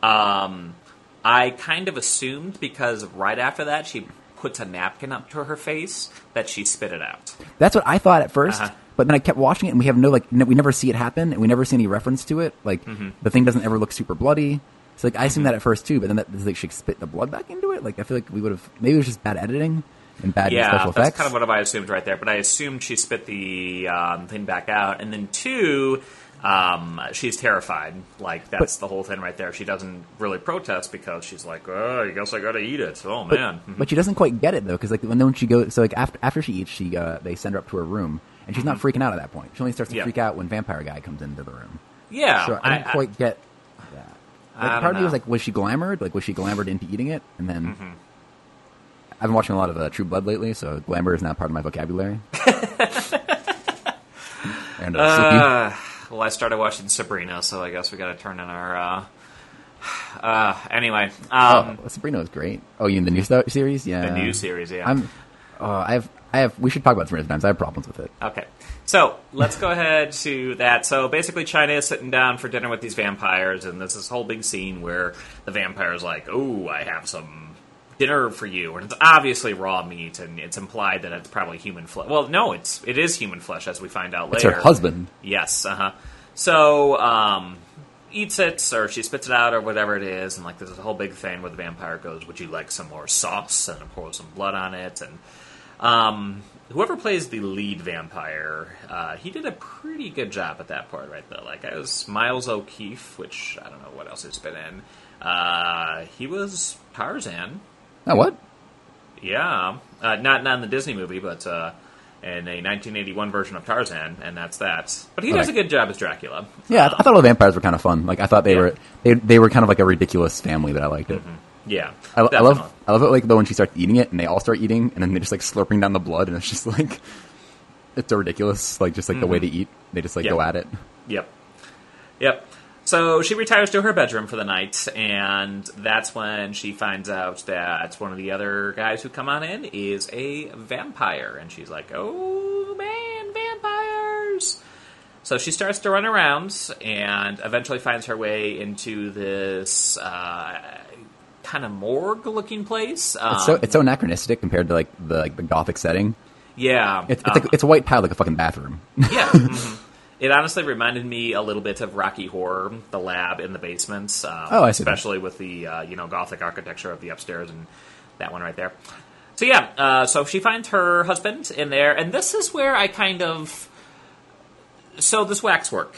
um. I kind of assumed because right after that she puts a napkin up to her face that she spit it out. That's what I thought at first, uh-huh. but then I kept watching it and we have no like no, we never see it happen and we never see any reference to it. Like mm-hmm. the thing doesn't ever look super bloody. So like I assumed mm-hmm. that at first too, but then that like she spit the blood back into it. Like I feel like we would have maybe it was just bad editing and bad yeah, special effects. Yeah, that's kind of what I assumed right there. But I assumed she spit the um, thing back out, and then two. Um, she's terrified. Like, that's but, the whole thing right there. She doesn't really protest because she's like, oh, I guess I gotta eat it. Oh, but, man. But she doesn't quite get it, though, because, like, when, when she goes... So, like, after, after she eats, she uh, they send her up to her room, and she's not mm-hmm. freaking out at that point. She only starts to yeah. freak out when Vampire Guy comes into the room. Yeah. So I didn't I, quite I, get that. Like, part know. of me was like, was she glamored? Like, was she glamored into eating it? And then... Mm-hmm. I've been watching a lot of uh, True Blood lately, so glamour is not part of my vocabulary. and uh, uh, well, I started watching Sabrina, so I guess we got to turn in our. Uh, uh, anyway, um, oh, Sabrina was great. Oh, you in the new st- series? Yeah, the new series. Yeah, I'm. Uh, I have. I have. We should talk about Sabrina sometimes. I have problems with it. Okay, so let's go ahead to that. So basically, China is sitting down for dinner with these vampires, and there's this whole big scene where the vampire's like, "Oh, I have some dinner for you," and it's obviously raw meat, and it's implied that it's probably human flesh. Well, no, it's it is human flesh, as we find out later. It's her husband. Yes, uh-huh. So, um, eats it, or she spits it out, or whatever it is, and, like, there's a whole big thing where the vampire goes, would you like some more sauce, and pour some blood on it, and, um, whoever plays the lead vampire, uh, he did a pretty good job at that part right there. Like, I was Miles O'Keefe, which, I don't know what else he's been in. Uh, he was Tarzan. Oh, what? Yeah. Uh, not, not in the Disney movie, but uh, in a nineteen eighty-one version of Tarzan, and that's that. But he okay. does a good job as Dracula. Yeah, um, I thought all the vampires were kind of fun. Like, I thought they yeah. were they they were kind of like a ridiculous family that I liked it. Mm-hmm. Yeah. I, I love I love it, like, though, when she starts eating it, and they all start eating, and then they're just, like, slurping down the blood, and it's just, like, it's so ridiculous. Like, just, like, mm-hmm. the way they eat, they just, like, yep. go at it. Yep. Yep. So she retires to her bedroom for the night, and that's when she finds out that one of the other guys who come on in is a vampire. And she's like, oh, man, vampires! So she starts to run around and eventually finds her way into this uh, kind of morgue-looking place. Um, it's, so, it's so anachronistic compared to, like, the, like, the gothic setting. Yeah. It's, it's, um, like, it's a white tile, like a fucking bathroom. Yeah, mm-hmm. It honestly reminded me a little bit of Rocky Horror, the lab in the basements, um, oh, I see especially that. with the uh, you know Gothic architecture of the upstairs and that one right there. So yeah, uh, so she finds her husband in there, and this is where I kind of so this Waxwork,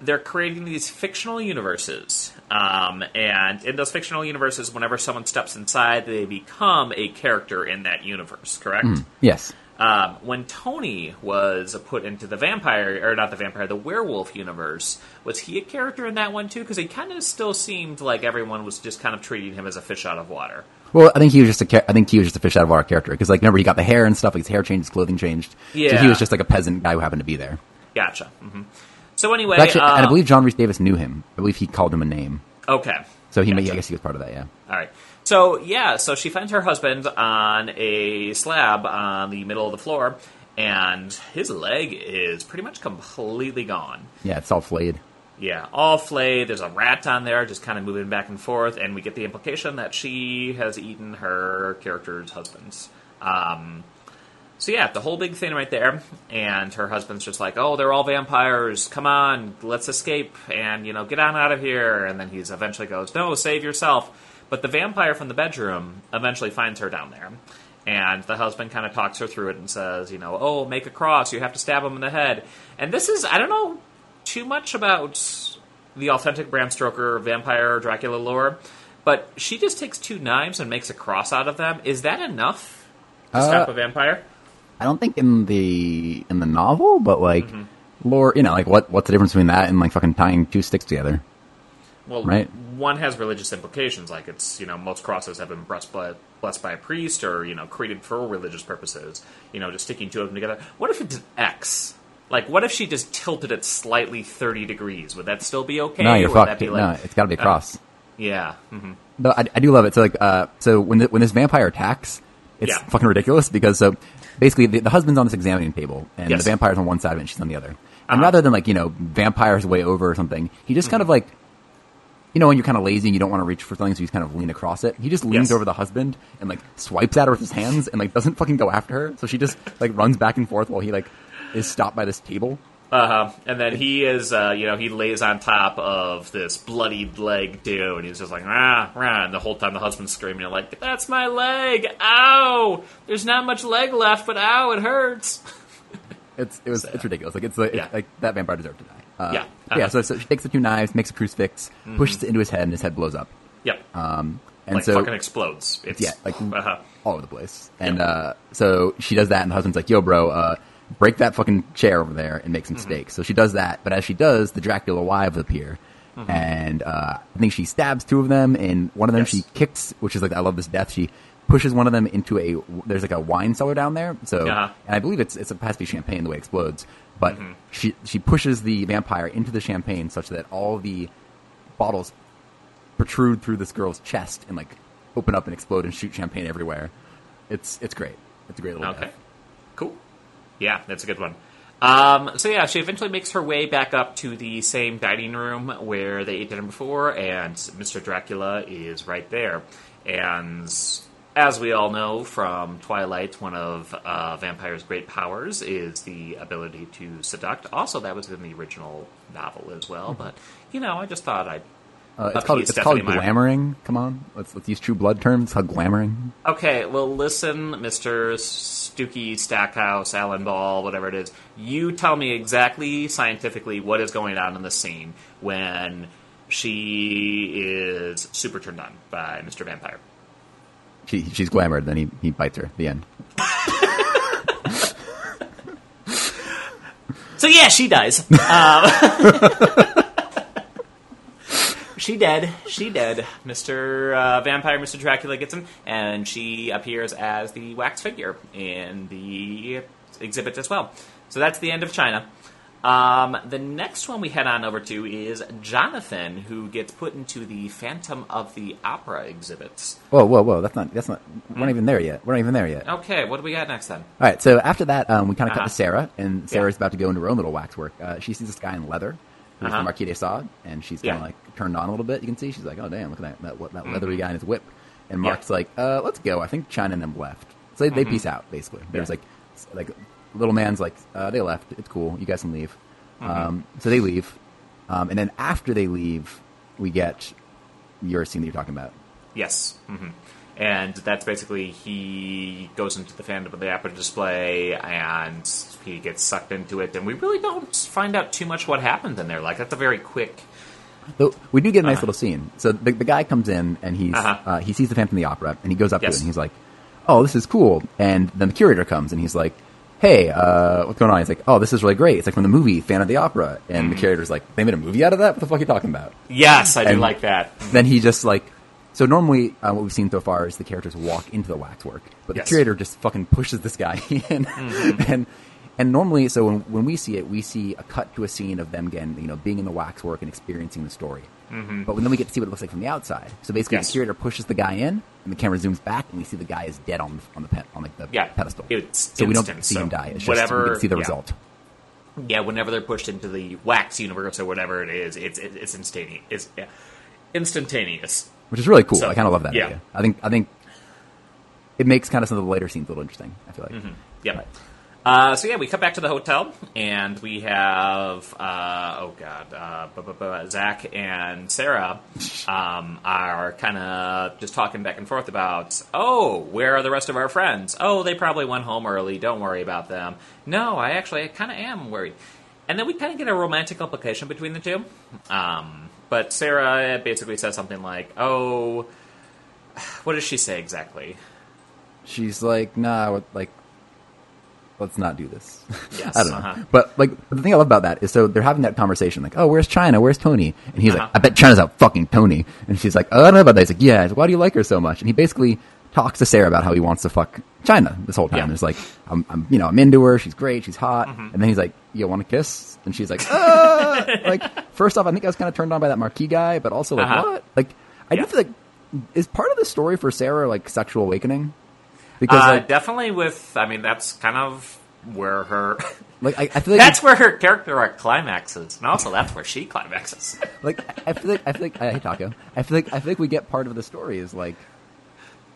they're creating these fictional universes, um, and in those fictional universes, whenever someone steps inside, they become a character in that universe. Correct? Mm, yes. Um, when Tony was put into the vampire, or not the vampire, the werewolf universe, was he a character in that one too? Because he kind of still seemed like everyone was just kind of treating him as a fish out of water. Well, I think he was just a, I think he was just a fish out of water character. Because, like, remember, he got the hair and stuff. Like, his hair changed, his clothing changed. Yeah. So he was just like a peasant guy who happened to be there. Gotcha. Mm-hmm. So anyway, actually, um, and I believe John Rhys-Davies knew him. I believe he called him a name. Okay. So he, gotcha. may, I guess, he was part of that. Yeah. All right. So, yeah, so she finds her husband on a slab on the middle of the floor, and his leg is pretty much completely gone. Yeah, it's all flayed. Yeah, all flayed. There's a rat on there just kind of moving back and forth, and we get the implication that she has eaten her character's husband's. Um, so, yeah, the whole big thing right there, and her husband's just like, oh, they're all vampires, come on, let's escape, and, you know, get on out of here, and then he eventually goes, no, save yourself. But the vampire from the bedroom eventually finds her down there. And the husband kind of talks her through it and says, you know, oh, make a cross. You have to stab him in the head. And this is, I don't know too much about the authentic Bram Stoker vampire Dracula lore, but she just takes two knives and makes a cross out of them. Is that enough to uh, stop a vampire? I don't think in the in the novel, but, like, mm-hmm. lore, you know, like, what what's the difference between that and, like, fucking tying two sticks together? Well, right. One has religious implications, like, it's, you know, most crosses have been blessed by, blessed by a priest or, you know, created for religious purposes. You know, just sticking two of them together. What if it's an X? Like, what if she just tilted it slightly thirty degrees? Would that still be okay? No, you're or fucked. Would that be like, no, it's got to be a cross. Uh, yeah. Mm-hmm. No, I, I do love it. So, like, uh, so when the, when this vampire attacks, it's yeah. fucking ridiculous because, so, basically, the, the husband's on this examining table, and yes. the vampire's on one side of it, and she's on the other. And uh-huh. rather than, like, you know, vampire's way over or something, he just mm-hmm. kind of, like, you know, when you're kind of lazy and you don't want to reach for something, so you just kind of lean across it. He just leans yes. over the husband and, like, swipes at her with his hands and, like, doesn't fucking go after her. So she just, like, runs back and forth while he, like, is stopped by this table. Uh-huh. And then he is, uh, you know, he lays on top of this bloodied leg, dude, and he's just like, rah, rah. And the whole time the husband's screaming, like, that's my leg. Ow. There's not much leg left, but ow, it hurts. It's it was so, it's ridiculous. Like, it's like, yeah. it's, like, that vampire deserved to die. Uh, yeah. Yeah, so, so she takes the two knives, makes a crucifix, mm-hmm. pushes it into his head, and his head blows up. Yep. Um, and like, so fucking explodes. It's yeah, like uh-huh. all over the place. And yep. uh, so she does that, and the husband's like, "Yo, bro, uh, break that fucking chair over there and make some mm-hmm. steak." So she does that, but as she does, the Dracula wives appear, mm-hmm. and uh, I think she stabs two of them, and one of them yes. she kicks, which is like, I love this death. She pushes one of them into a there's like a wine cellar down there. So uh-huh. and I believe it's it's a past champagne the way it explodes. But mm-hmm. she she pushes the vampire into the champagne such that all the bottles protrude through this girl's chest and like open up and explode and shoot champagne everywhere. It's it's great. It's a great little okay. death. Cool. Yeah, that's a good one. Um, so yeah, she eventually makes her way back up to the same dining room where they ate dinner before, and Mister Dracula is right there. And as we all know from Twilight, one of uh, Vampire's great powers is the ability to seduct. Also, that was in the original novel as well, mm-hmm. but, you know, I just thought I'd... Uh, it's called, it's called glamoring. Come on, let's let's use True Blood terms. It's called glamoring. Okay, well, listen, Mister Stooky, Stackhouse, Alan Ball, whatever it is, you tell me exactly, scientifically, what is going on in the scene when she is super turned on by Mister Vampire. She, she's glamored, then he, he bites her. The end. So, yeah, she dies. Um, she dead. She dead. Mister Uh, Vampire, Mister Dracula gets him, and she appears as the wax figure in the exhibit as well. So that's the end of China. Um, the next one we head on over to is Jonathan, who gets put into the Phantom of the Opera exhibits. Whoa, whoa, whoa! That's not. That's not. We're mm. not even there yet. We're not even there yet. Okay, what do we got next then? All right. So after that, um, we kind of uh-huh. cut to Sarah, and Sarah's yeah. about to go into her own little waxwork. Uh, she sees this guy in leather, who's uh-huh. the Marquis de Sade, and she's kind of yeah. like turned on a little bit. You can see she's like, "Oh damn, look at that that, that leathery mm-hmm. guy in his whip." And Mark's yeah. like, "Uh, let's go. I think China and them left." So they, mm-hmm. they peace out basically. There's yeah. like like. Little man's like, uh, they left. It's cool. You guys can leave. Mm-hmm. Um, so they leave. Um, and then after they leave, we get your scene that you're talking about. Yes. Mm-hmm. And that's basically he goes into the Phantom of the Opera display, and he gets sucked into it. And we really don't find out too much what happened in there. Like, that's a very quick... So we do get a nice uh-huh. little scene. So the, the guy comes in, and he's uh-huh. uh, he sees the Phantom of the Opera, and he goes up yes. to it, and he's like, "Oh, this is cool." And then the curator comes, and he's like, "Hey, uh, what's going on?" He's like, "Oh, this is really great. It's like from the movie, Phantom of the Opera." And mm-hmm. the character's like, "They made a movie out of that? What the fuck are you talking about?" Yes, I and do like that. Then he just like, so normally uh, what we've seen so far is the characters walk into the waxwork, but yes. the curator just fucking pushes this guy in. Mm-hmm. and and normally, so when, when we see it, we see a cut to a scene of them again, you know, being in the waxwork and experiencing the story. Mm-hmm. But then we get to see what it looks like from the outside. So basically, yes. the curator pushes the guy in, and the camera zooms back, and we see the guy is dead on on the pe- on like the yeah. pedestal. It's so instant, we don't see so him die. It's whatever, just we can see the yeah. result. Yeah, whenever they're pushed into the wax universe or whatever it is, it's it's instantaneous. It's yeah. instantaneous, which is really cool. So, I kind of love that yeah. idea. I think I think it makes kind of some of the later scenes a little interesting. I feel like mm-hmm. yeah. Right. Uh, so yeah, we come back to the hotel, and we have, uh, oh god, uh, bu- bu- bu- Zach and Sarah um, are kind of just talking back and forth about, "Oh, where are the rest of our friends? Oh, they probably went home early, don't worry about them. No, I actually kind of am worried." And then we kind of get a romantic implication between the two. Um, but Sarah basically says something like, oh, what does she say exactly? She's like, nah, like, "Let's not do this." Yes, I don't know. Uh-huh. But like the thing I love about that is so they're having that conversation like, "Oh, where's China? Where's Tony?" And he's uh-huh. like, "I bet China's out fucking Tony." And she's like, "Oh, I don't know about that." He's like, "Yeah, why do you like her so much?" And he basically talks to Sarah about how he wants to fuck China this whole time. Yeah. It's like, I'm, I'm, you know, I'm into her. She's great. She's hot. Mm-hmm. And then he's like, "You want a kiss?" And she's like, "Ah!" Like, first off, I think I was kind of turned on by that Marquis guy, but also like, uh-huh. what? Like, I yeah. do feel like, is part of the story for Sarah like sexual awakening? Because uh, like, definitely with, I mean, that's kind of where her, like, I, I feel like that's where her character arc climaxes, and also that's where she climaxes. Like, I feel like, I feel like, I hate Taco. I feel like, I feel like we get part of the story is like,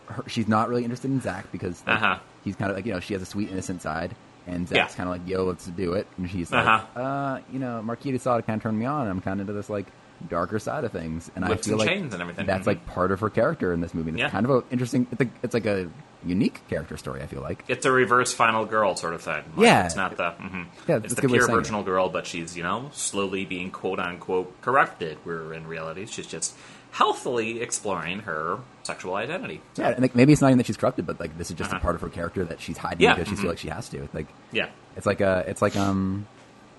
her, she's not really interested in Zach because like, uh-huh. he's kind of like, you know, she has a sweet innocent side, and Zach's yeah. kind of like, "Yo, let's do it," and she's uh-huh. like, uh, you know, Marquis de Sade kind of turned me on. I'm kind of into this like darker side of things, and Lips I feel and like chains and everything. That's mm-hmm. like part of her character in this movie. It's yeah. kind of a interesting. It's like, it's like a unique character story, I feel like. It's a reverse Final Girl sort of thing. Like, yeah. It's not the... Mm-hmm. Yeah, it's the pure virginal it. girl, but she's, you know, slowly being quote-unquote corrupted, where in reality she's just healthily exploring her sexual identity. So. Yeah, and like, maybe it's not even that she's corrupted, but like this is just uh-huh. a part of her character that she's hiding yeah. because mm-hmm. she feels like she has to. Like, yeah. It's like a, it's like, um,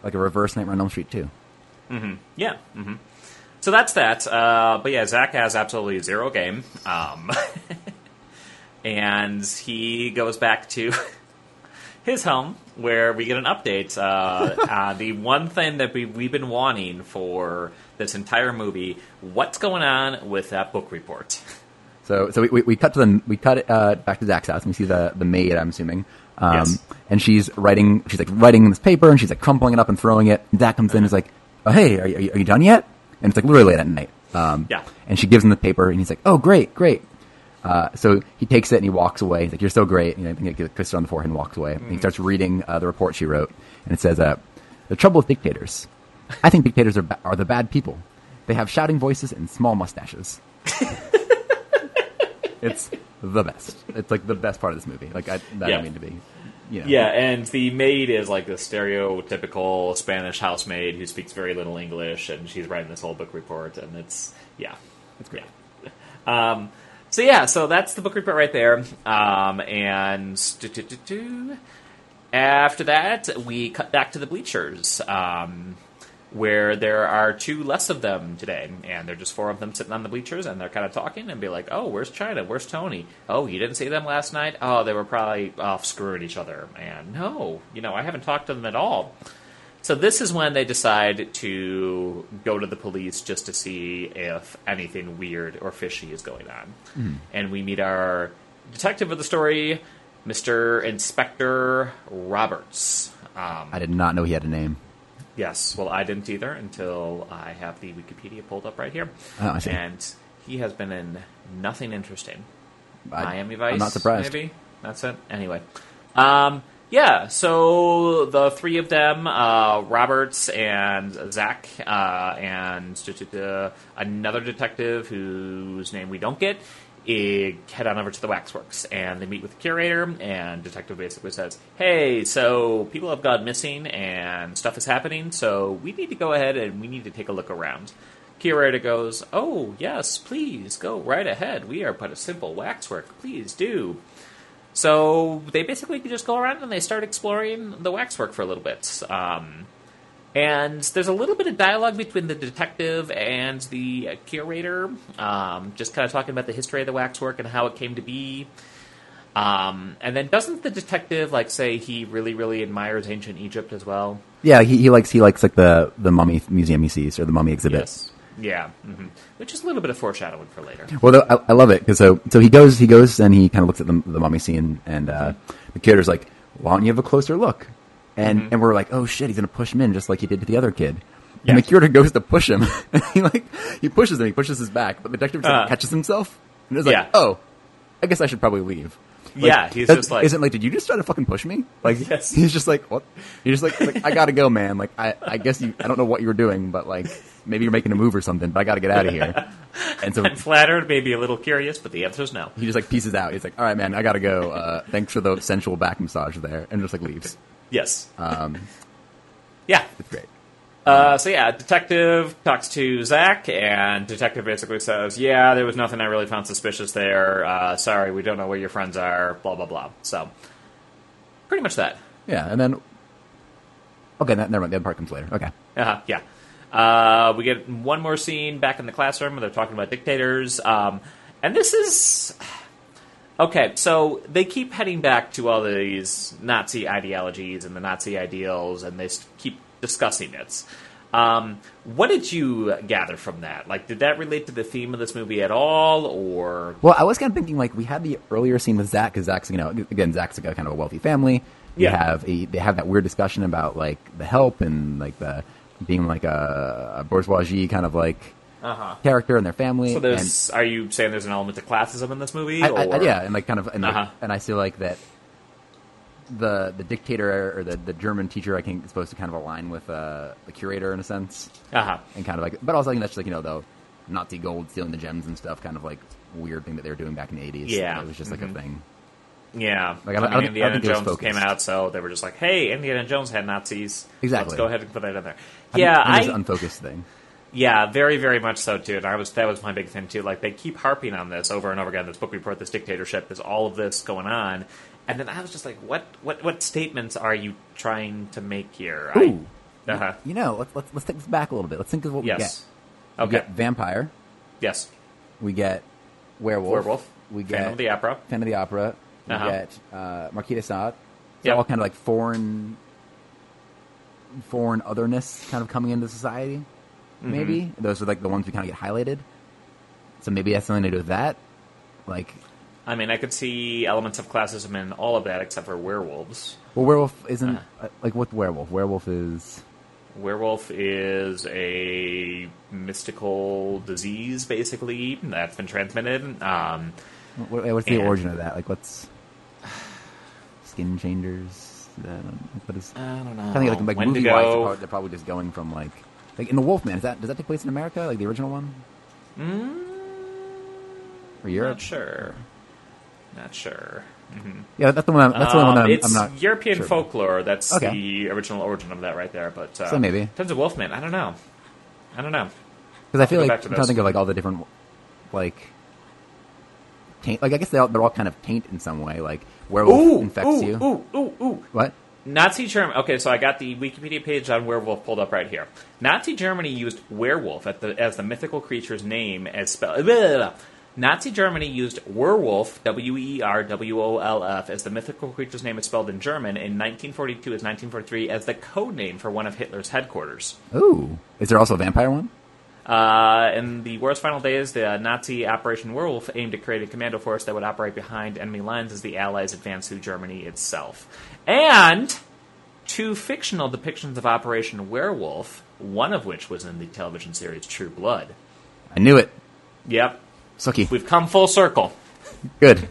like a reverse Nightmare on Elm Street two. Mm-hmm. Yeah. Mm-hmm. So that's that. Uh, but yeah, Zach has absolutely zero game. Um... And he goes back to his home, where we get an update. Uh, uh, the one thing that we, we've been wanting for this entire movie: what's going on with that book report? So, so we, we, we cut to the we cut it uh, back to Zach's house, and we see the the maid, I'm assuming, um, yes. and she's writing. She's like writing in this paper, and she's like crumpling it up and throwing it. And Zach comes in, and is like, "Oh, hey, are you, are you done yet?" And it's like literally late at night. Um, yeah. And she gives him the paper, and he's like, "Oh, great, great." Uh, so he takes it and he walks away. He's like, "You're so great." You know, he kisses her on the forehead and walks away. Mm. And he starts reading uh, the report she wrote. And it says, uh, "The trouble with dictators. I think dictators are, ba- are the bad people. They have shouting voices and small mustaches." It's the best. It's like the best part of this movie. Like, I, that yeah. I mean to be. You know. Yeah, and the maid is like the stereotypical Spanish housemaid who speaks very little English. And she's writing this whole book report. And it's, yeah. It's great. Yeah. Um, So yeah, so that's the book report right there. Um, and do, do, do, do. After that, we cut back to the bleachers, um, where there are two less of them today. And they're just four of them sitting on the bleachers, and they're kind of talking and be like, "Oh, where's China? Where's Tony? Oh, you didn't see them last night? Oh, they were probably off screwing each other. And no, you know, I haven't talked to them at all." So this is when they decide to go to the police just to see if anything weird or fishy is going on. Mm. And we meet our detective of the story, Mister Inspector Roberts. Um, I did not know he had a name. Yes. Well, I didn't either until I have the Wikipedia pulled up right here. Oh, I see. And he has been in nothing interesting. I, Miami Vice, I'm not surprised. Maybe? That's it. Anyway. Um... Yeah, so the three of them, uh, Roberts and Zach, uh, and uh, another detective whose name we don't get, head on over to the Waxworks. And they meet with the curator, and detective basically says, "Hey, so people have gone missing and stuff is happening, so we need to go ahead and we need to take a look around." Curator goes, "Oh, yes, please, go right ahead. We are but a simple waxwork. Please do." So they basically just go around and they start exploring the waxwork for a little bit. Um, and there's a little bit of dialogue between the detective and the curator, um, just kind of talking about the history of the waxwork and how it came to be. Um, and then doesn't the detective, like, say he really, really admires ancient Egypt as well? Yeah, he, he likes he likes like the, the mummy museum he sees, or the mummy exhibit. Yes. Yeah, mm-hmm. Which is a little bit of foreshadowing for later. Well, though, I, I love it because so so he goes he goes and he kind of looks at the, the mummy scene, and uh, the curator's like, "Why don't you have a closer look?" And mm-hmm. and we're like, "Oh shit, he's gonna push him in just like he did to the other kid." Yeah. And the curator goes to push him, and he like he pushes him, he pushes his back, but the detective just, like, uh, catches himself and is yeah. like, "Oh, I guess I should probably leave." Like, yeah, he's just like, isn't like, "Did you just try to fucking push me?" Like, yes. He's just like, "What?" He's just like, like, "I gotta go, man. Like, I, I guess you, I don't know what you were doing, but like, maybe you're making a move or something, but I gotta get out of here." And so, I'm flattered, maybe a little curious, but the answer's no. He just like pieces out. He's like, "All right, man, I gotta go. Uh, thanks for the sensual back massage there," and just like leaves. Yes. Um, yeah, it's great. Uh, so yeah, detective talks to Zach, and detective basically says, "Yeah, there was nothing I really found suspicious there. Uh, sorry, we don't know where your friends are, blah, blah, blah." So, pretty much that. Yeah, and then... Okay, never mind, the other part comes later. Okay. Uh-huh, yeah. Uh, we get one more scene back in the classroom where they're talking about dictators. Um, and this is... Okay, so they keep heading back to all these Nazi ideologies and the Nazi ideals, and they keep discussing it. Um, what did you gather from that? Like, did that relate to the theme of this movie at all, or... Well, I was kind of thinking, like, we had the earlier scene with Zach, because Zach's, you know, again, Zach's got kind of a wealthy family. We yeah. have a, they have that weird discussion about, like, the help and, like, the being, like, a, a bourgeoisie kind of, like, uh-huh. character and their family. So there's... And, are you saying there's an element of classism in this movie? I, or? I, I, yeah, and, like, kind of... And, uh-huh. like, and I feel like that... The the dictator or the, the German teacher, I think, is supposed to kind of align with uh, the curator in a sense. Uh-huh. And kind of like, but also I think that's just like, you know, the Nazi gold, stealing the gems and stuff, kind of like weird thing that they were doing back in the eighties. Yeah. It was just like mm-hmm. a thing. Yeah. Like, I, I mean, I don't, Indiana I don't think Jones came out, so they were just like, hey, Indiana Jones had Nazis. Exactly. Let's go ahead and put that in there. I yeah, think, I think it's an unfocused thing. Yeah, very, very much so, too. And I was that was my big thing, too. Like, they keep harping on this over and over again, this book report, this dictatorship, there's all of this going on. And then I was just like, what what, what statements are you trying to make here? Ooh. I, uh-huh. You know, let's, let's, let's take this back a little bit. Let's think of what yes. we get. We okay. get vampire. Yes. We get werewolf. Werewolf. We get Phantom of the Opera. Phantom of the Opera. We uh-huh. get uh, Marquis de Sade. They're yep. all kind of like foreign, foreign otherness kind of coming into society. Maybe mm-hmm. those are like the ones we kind of get highlighted. So maybe that's something to do with that. Like, I mean, I could see elements of classism in all of that, except for werewolves. Well, werewolf isn't uh, like what werewolf. Werewolf is werewolf is a mystical disease, basically, that's been transmitted. Um, what, what's the and, origin of that? Like, what's skin changers? I don't know. Is, I don't know. I think like, like movie wise, they're probably just going from like. Like in The Wolfman, is that, does that take place in America? Like the original one? Mm, or Europe? Not sure. Not sure. Mm-hmm. Yeah, that's the one. I'm, that's the um, one that I'm, it's I'm not. European sure folklore. About. That's okay. the original origin of that, right there. But uh, so maybe in terms of Wolfman, I don't know. I don't know. Because I feel like I'm trying to think of like all the different like taint. Like I guess they all, they're all kind of taint in some way. Like werewolf ooh, infects ooh, you. Ooh, ooh, ooh. What? Nazi Germany... Okay, so I got the Wikipedia page on werewolf pulled up right here. Nazi Germany used werewolf at the, as the mythical creature's name as spelled... Nazi Germany used werewolf, W E R W O L F, as the mythical creature's name is spelled in German in nineteen forty-two as nineteen forty-three as the code name for one of Hitler's headquarters. Ooh. Is there also a vampire one? Uh, in the war's final days, the Nazi Operation Werewolf aimed to create a commando force that would operate behind enemy lines as the Allies advanced through Germany itself. And two fictional depictions of Operation Werewolf, one of which was in the television series True Blood. I knew it. Yep. Sucky. We've come full circle. Good.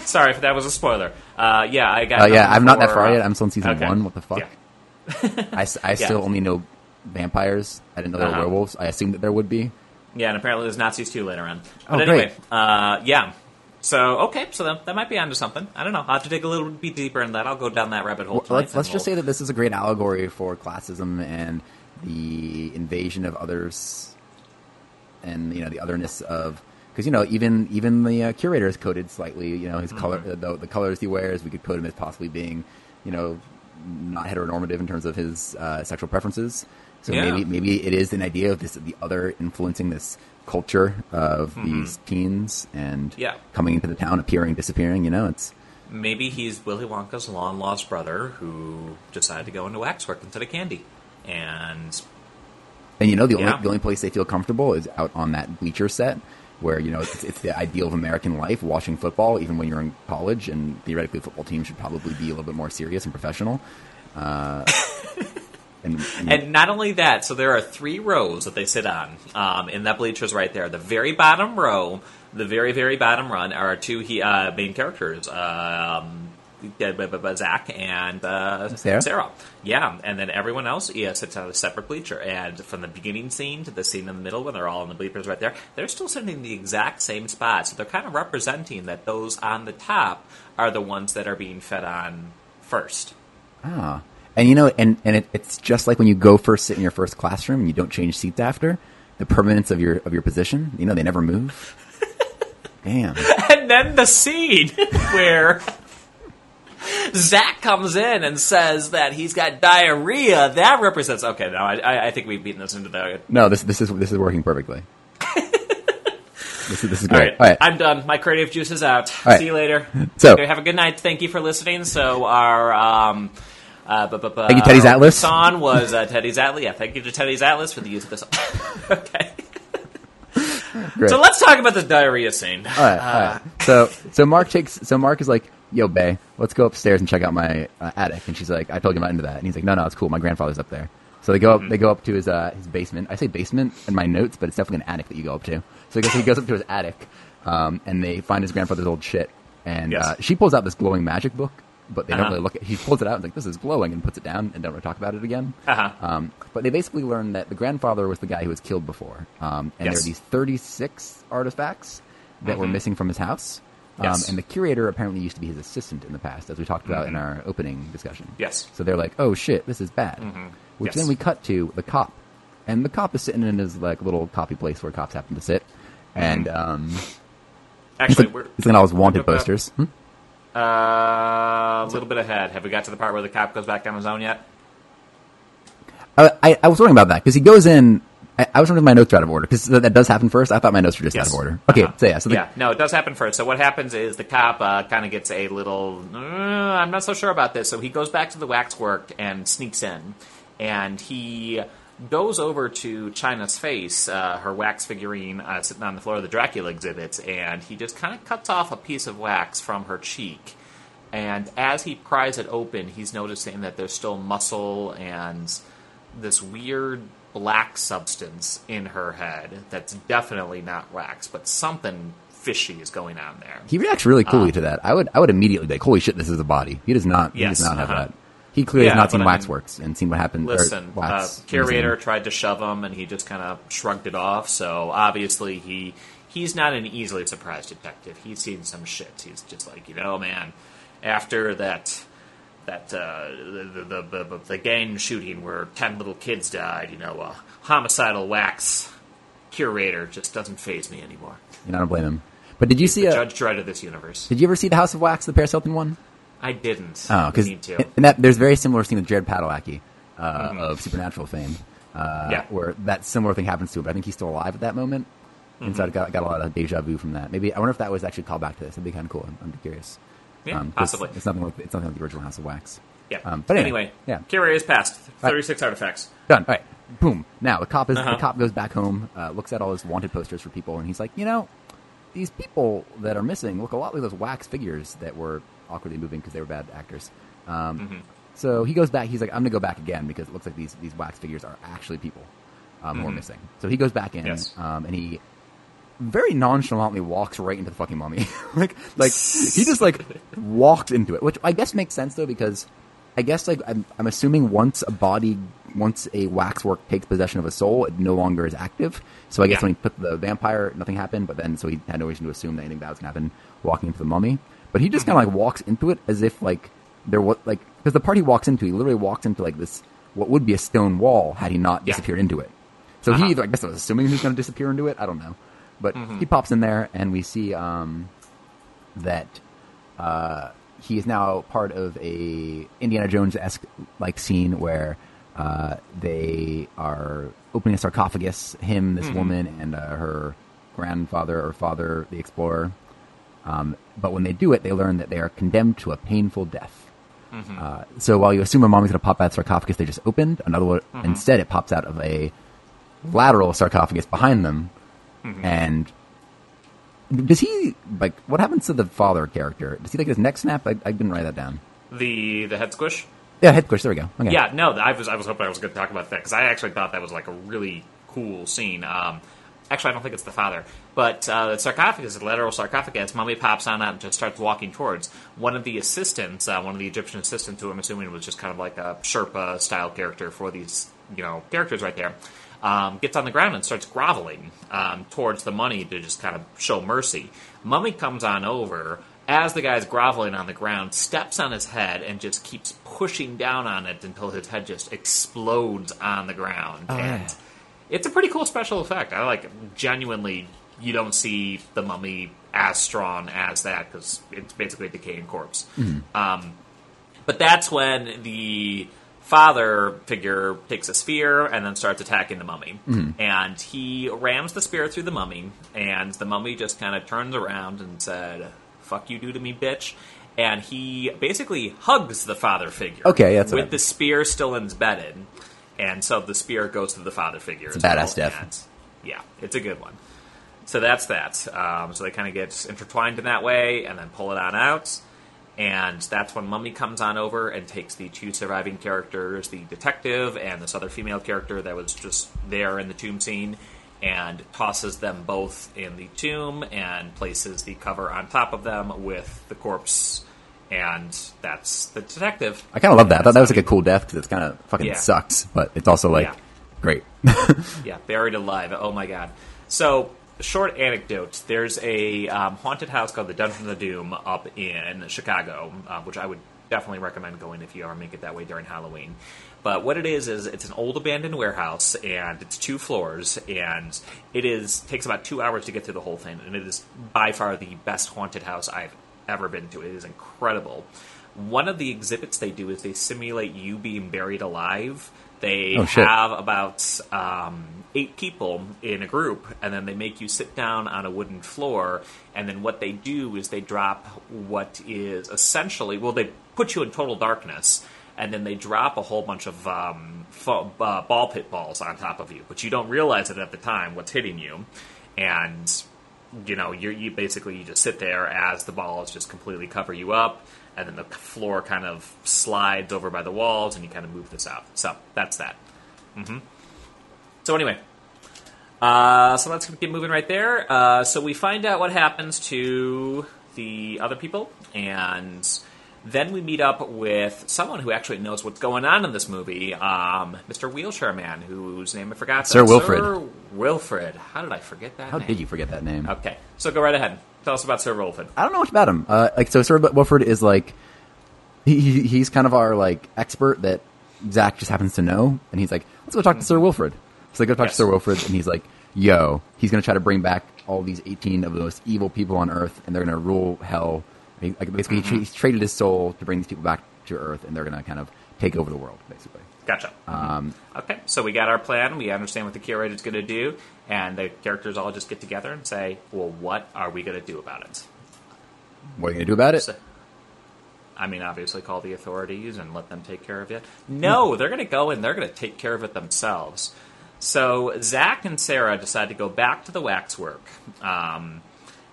Sorry if that was a spoiler. Uh, yeah, I got... Uh, yeah, I'm not that far uh, yet. I'm still in season okay. one. What the fuck? Yeah. I, I still yeah. only know... vampires. I didn't know there uh-huh. were werewolves. I assumed that there would be. Yeah, and apparently there's Nazis too later on. But oh, anyway, great. Uh, yeah. So, okay, so that, that might be onto something. I don't know. I'll have to dig a little bit deeper in that. I'll go down that rabbit hole well, tonight. Let's, let's we'll... just say that this is a great allegory for classism and the invasion of others and, you know, the otherness of... Because, you know, even even the uh, curator is coded slightly. You know, his mm-hmm. color, the, the colors he wears, we could code him as possibly being, you know, not heteronormative in terms of his uh, sexual preferences. So yeah. maybe maybe it is an idea of this the other influencing this culture of mm-hmm. these teens and yeah. coming into the town, appearing, disappearing. You know, it's maybe he's Willy Wonka's long lost brother who decided to go into waxwork instead of candy, and and you know the yeah. only the only place they feel comfortable is out on that bleacher set where you know it's, it's the ideal of American life, watching football even when you're in college, and theoretically football teams should probably be a little bit more serious and professional. Uh, And, and, and not only that, so there are three rows that they sit on, um, and that bleacher's right there. The very bottom row, the very, very bottom run, are two he, uh, main characters, um, Zach and uh, Sarah? Sarah. Yeah, and then everyone else yeah, sits on a separate bleacher. And from the beginning scene to the scene in the middle when they're all in the bleachers right there, they're still sitting in the exact same spot. So they're kind of representing that those on the top are the ones that are being fed on first. Ah, And, you know, and, and it, it's just like when you go first sit in your first classroom and you don't change seats after, the permanence of your of your position, you know, they never move. Damn. And then the scene where Zach comes in and says that he's got diarrhea, that represents... Okay, no, I, I think we've beaten this into the... No, this this is this is working perfectly. This is, this is great. All right. All right. I'm done. My creative juice is out. All right. See you later. So have a good night. Thank you for listening. So our... Um, Uh, but, but, but, thank you, Teddy's Atlas. The song was uh, Teddy's Atlas. Yeah, thank you to Teddy's Atlas for the use of this. Okay. Great. So let's talk about this diarrhea scene. All right, uh, all right. So so Mark takes. So Mark is like, "Yo, bae, let's go upstairs and check out my uh, attic." And she's like, "I told you I'm not into that." And he's like, "No, no, it's cool. My grandfather's up there." So they go up. Mm-hmm. They go up to his uh, his basement. I say basement in my notes, but it's definitely an attic that you go up to. So he goes, he goes up to his attic, um, and they find his grandfather's old shit. And yes. uh, she pulls out this glowing magic book. But they uh-huh. don't really look at it. He pulls it out and is like, this is glowing, and puts it down and don't really talk about it again. Uh-huh. Um, but they basically learn that the grandfather was the guy who was killed before. Um, and yes. there are these thirty-six artifacts that mm-hmm. were missing from his house. Yes. Um, and the curator apparently used to be his assistant in the past, as we talked about mm-hmm. in our opening discussion. Yes. So they're like, oh, shit, this is bad. Mm-hmm. Which yes. then we cut to the cop. And the cop is sitting in his like little coffee place where cops happen to sit. And um, actually, we're... He's looking at all his wanted posters. Hmm? Uh, a little bit ahead. Have we got to the part where the cop goes back down his own yet? Uh, I, I was wondering about that, because he goes in... I, I was wondering if my notes are out of order, because that, that does happen first. I thought my notes were just yes. out of order. Okay, uh-huh. so yeah. So the, yeah, no, it does happen first. So what happens is the cop uh, kind of gets a little, uh, I'm not so sure about this. So he goes back to the waxwork and sneaks in, and he goes over to China's face, uh, her wax figurine uh, sitting on the floor of the Dracula exhibits, and he just kind of cuts off a piece of wax from her cheek. And as he pries it open, he's noticing that there's still muscle and this weird... black substance in her head that's definitely not wax, but something fishy is going on there. He reacts really coolly um, to that. I would I would immediately be like, holy shit, this is a body. He does not, yes, he does not uh-huh. have that. He clearly yeah, has not seen waxworks and seen what happened. Listen, the uh, curator tried to shove him, and he just kind of shrugged it off, so obviously he he's not an easily surprised detective. He's seen some shit. He's just like, you know, man, after that... That uh, the, the, the, the gang shooting where ten little kids died, you know, a homicidal wax curator just doesn't faze me anymore. And I don't blame him. But did you He's see the a Judge Dredd of this universe? Did you ever see the House of Wax, the Paris Hilton one? I didn't. Oh, because and that there's a very similar scene with Jared Padalecki uh, mm-hmm. of Supernatural fame, uh, yeah. where that similar thing happens to him. But I think he's still alive at that moment, mm-hmm. and so I got, got a lot of deja vu from that. Maybe I wonder if that was actually called back to this. That'd be kind of cool. I'm, I'm curious. Yeah, um, possibly. It's nothing like it's nothing like the original House of Wax. Yeah. Um, but anyway, anyway yeah. Curator is passed. Thirty-six right. artifacts done. All right. Boom. Now the cop is uh-huh. the cop goes back home, uh, looks at all his wanted posters for people, and he's like, you know, these people that are missing look a lot like those wax figures that were awkwardly moving because they were bad actors. Um, mm-hmm. So he goes back. He's like, I'm going to go back again because it looks like these these wax figures are actually people um, mm-hmm. who are missing. So he goes back in, yes. um, and he. very nonchalantly walks right into the fucking mummy. like, like he just like walked into it, which I guess makes sense though, because I guess like I'm, I'm assuming once a body, once a waxwork takes possession of a soul, it no longer is active. So I guess yeah. when he put the vampire, nothing happened, but then, so he had no reason to assume that anything bad was going to happen walking into the mummy. But he just kind of like walks into it as if like there was like, because the part he walks into, he literally walks into like this, what would be a stone wall had he not disappeared yeah. into it. So uh-huh. he either, I guess I was assuming he was going to disappear into it. I don't know. But mm-hmm. he pops in there, and we see um, that uh, he is now part of a Indiana Jones-esque like scene where uh, they are opening a sarcophagus. Him, this mm-hmm. woman, and uh, her grandfather or father, the explorer. Um, but when they do it, they learn that they are condemned to a painful death. Mm-hmm. Uh, so while you assume a mommy's going to pop out of the sarcophagus they just opened, another one mm-hmm. instead it pops out of a lateral sarcophagus behind them. Mm-hmm. And does he, like, what happens to the father character? Does he, like, his neck snap? I, I didn't write that down. The the head squish? Yeah, head squish. There we go. Okay. Yeah, no, I was I was hoping I was going to talk about that, because I actually thought that was, like, a really cool scene. Um, actually, I don't think it's the father. But uh, the sarcophagus, the lateral sarcophagus, mummy pops on out and just starts walking towards. One of the assistants, uh, one of the Egyptian assistants, who I'm assuming was just kind of like a Sherpa-style character for these, you know, characters right there. Um, gets on the ground and starts groveling um, towards the mummy to just kind of show mercy. Mummy comes on over as the guy's groveling on the ground, steps on his head, and just keeps pushing down on it until his head just explodes on the ground. Oh, and yeah. It's a pretty cool special effect. I like it. Genuinely, you don't see the mummy as strong as that because it's basically a decaying corpse. Mm-hmm. Um, but that's when the father figure takes a spear and then starts attacking the mummy. Mm-hmm. And he rams the spear through the mummy, and the mummy just kind of turns around and said, "Fuck you do to me, bitch." And he basically hugs the father figure. Okay, that's with the spear still embedded. And so the spear goes to the father figure. It's a badass death. Yeah, it's a good one. So that's that. Um, so they kind of get intertwined in that way and then pull it on out. And that's when Mummy comes on over and takes the two surviving characters, the detective and this other female character that was just there in the tomb scene, and tosses them both in the tomb and places the cover on top of them with the corpse. And that's the detective. I kind of love that. I thought that was like a cool death because it's kind of fucking yeah. sucks, but it's also like yeah. great. yeah, buried alive. Oh my God. So short anecdote, there's a um, haunted house called the Dungeon of Doom up in Chicago, uh, which I would definitely recommend going if you ever make it that way during Halloween. But what it is, is it's an old abandoned warehouse, and it's two floors, and it is takes about two hours to get through the whole thing, and it is by far the best haunted house I've ever been to. It is incredible. One of the exhibits they do is they simulate you being buried alive. They oh, shit. have about um, eight people in a group, and then they make you sit down on a wooden floor, and then what they do is they drop what is essentially, well, they put you in total darkness, and then they drop a whole bunch of um, fo- uh, ball pit balls on top of you, but you don't realize it at the time, what's hitting you, and, you know, you're, you basically you just sit there as the balls just completely cover you up, and then the floor kind of slides over by the walls, and you kind of move this out. So, that's that. Mm-hmm. So, anyway. Uh, so, let's get moving right there. Uh, so, we find out what happens to the other people, and then we meet up with someone who actually knows what's going on in this movie, um, Mister Wheelchair Man, whose name I forgot. Sir Wilfred. Sir Wilfred. How did I forget that How name? How did you forget that name? Okay. So, go right ahead. Tell us about Sir Wilfred. I don't know much about him. Uh, like so, Sir Wilfred is like he, he's kind of our like expert that Zach just happens to know, and he's like, let's go talk mm-hmm. to Sir Wilfred. So they go talk yes. to Sir Wilfred, and he's like, yo, he's going to try to bring back all these eighteen of the most evil people on Earth, and they're going to rule hell. He, like basically, mm-hmm. he's traded his soul to bring these people back to Earth, and they're going to kind of take over the world, basically. Gotcha. Um, okay, so we got our plan. We understand what the curator's going to do, and the characters all just get together and say, well, what are we going to do about it? What are you going to do about it? So, I mean, obviously call the authorities and let them take care of it. No, they're going to go and they're going to take care of it themselves. So Zach and Sarah decide to go back to the waxwork. Um,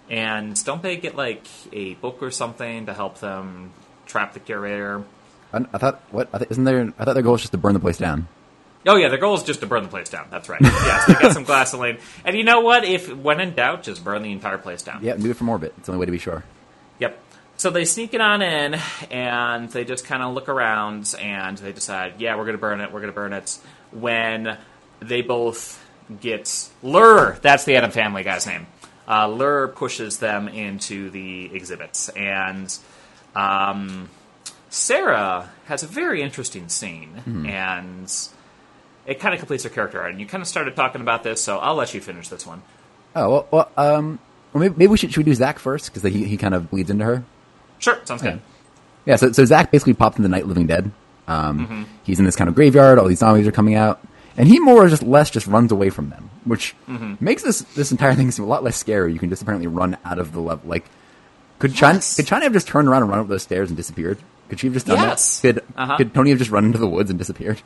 and don't they get, like, a book or something to help them trap the curator? I thought what I th- isn't there? I thought their goal is just to burn the place down. Oh yeah, their goal is just to burn the place down. That's right. Yes, they got some gasoline, and you know what? If when in doubt, just burn the entire place down. Yeah, move it from orbit. It's the only way to be sure. Yep. So they sneak it on in, and they just kind of look around, and they decide, yeah, we're going to burn it. We're going to burn it. When they both get Lur, that's the Adam Family guy's name. Uh, Lur pushes them into the exhibits, and um. Sarah has a very interesting scene, mm. and it kind of completes her character. And you kind of started talking about this, so I'll let you finish this one. Oh, well, well, um, well maybe, maybe we should, should we do Zach first, because he, he kind of bleeds into her? Sure, sounds okay. good. Yeah, so, so Zach basically pops in the Night of the Living Dead. Um, mm-hmm. He's in this kind of graveyard, all these zombies are coming out, and he more or less just runs away from them, which mm-hmm. makes this, this entire thing seem a lot less scary. You can just apparently run out of the level. Like, could, yes. China, could China have just turned around and run up those stairs and disappeared? Could she have just done yes. that? Could, uh-huh. could Tony have just run into the woods and disappeared?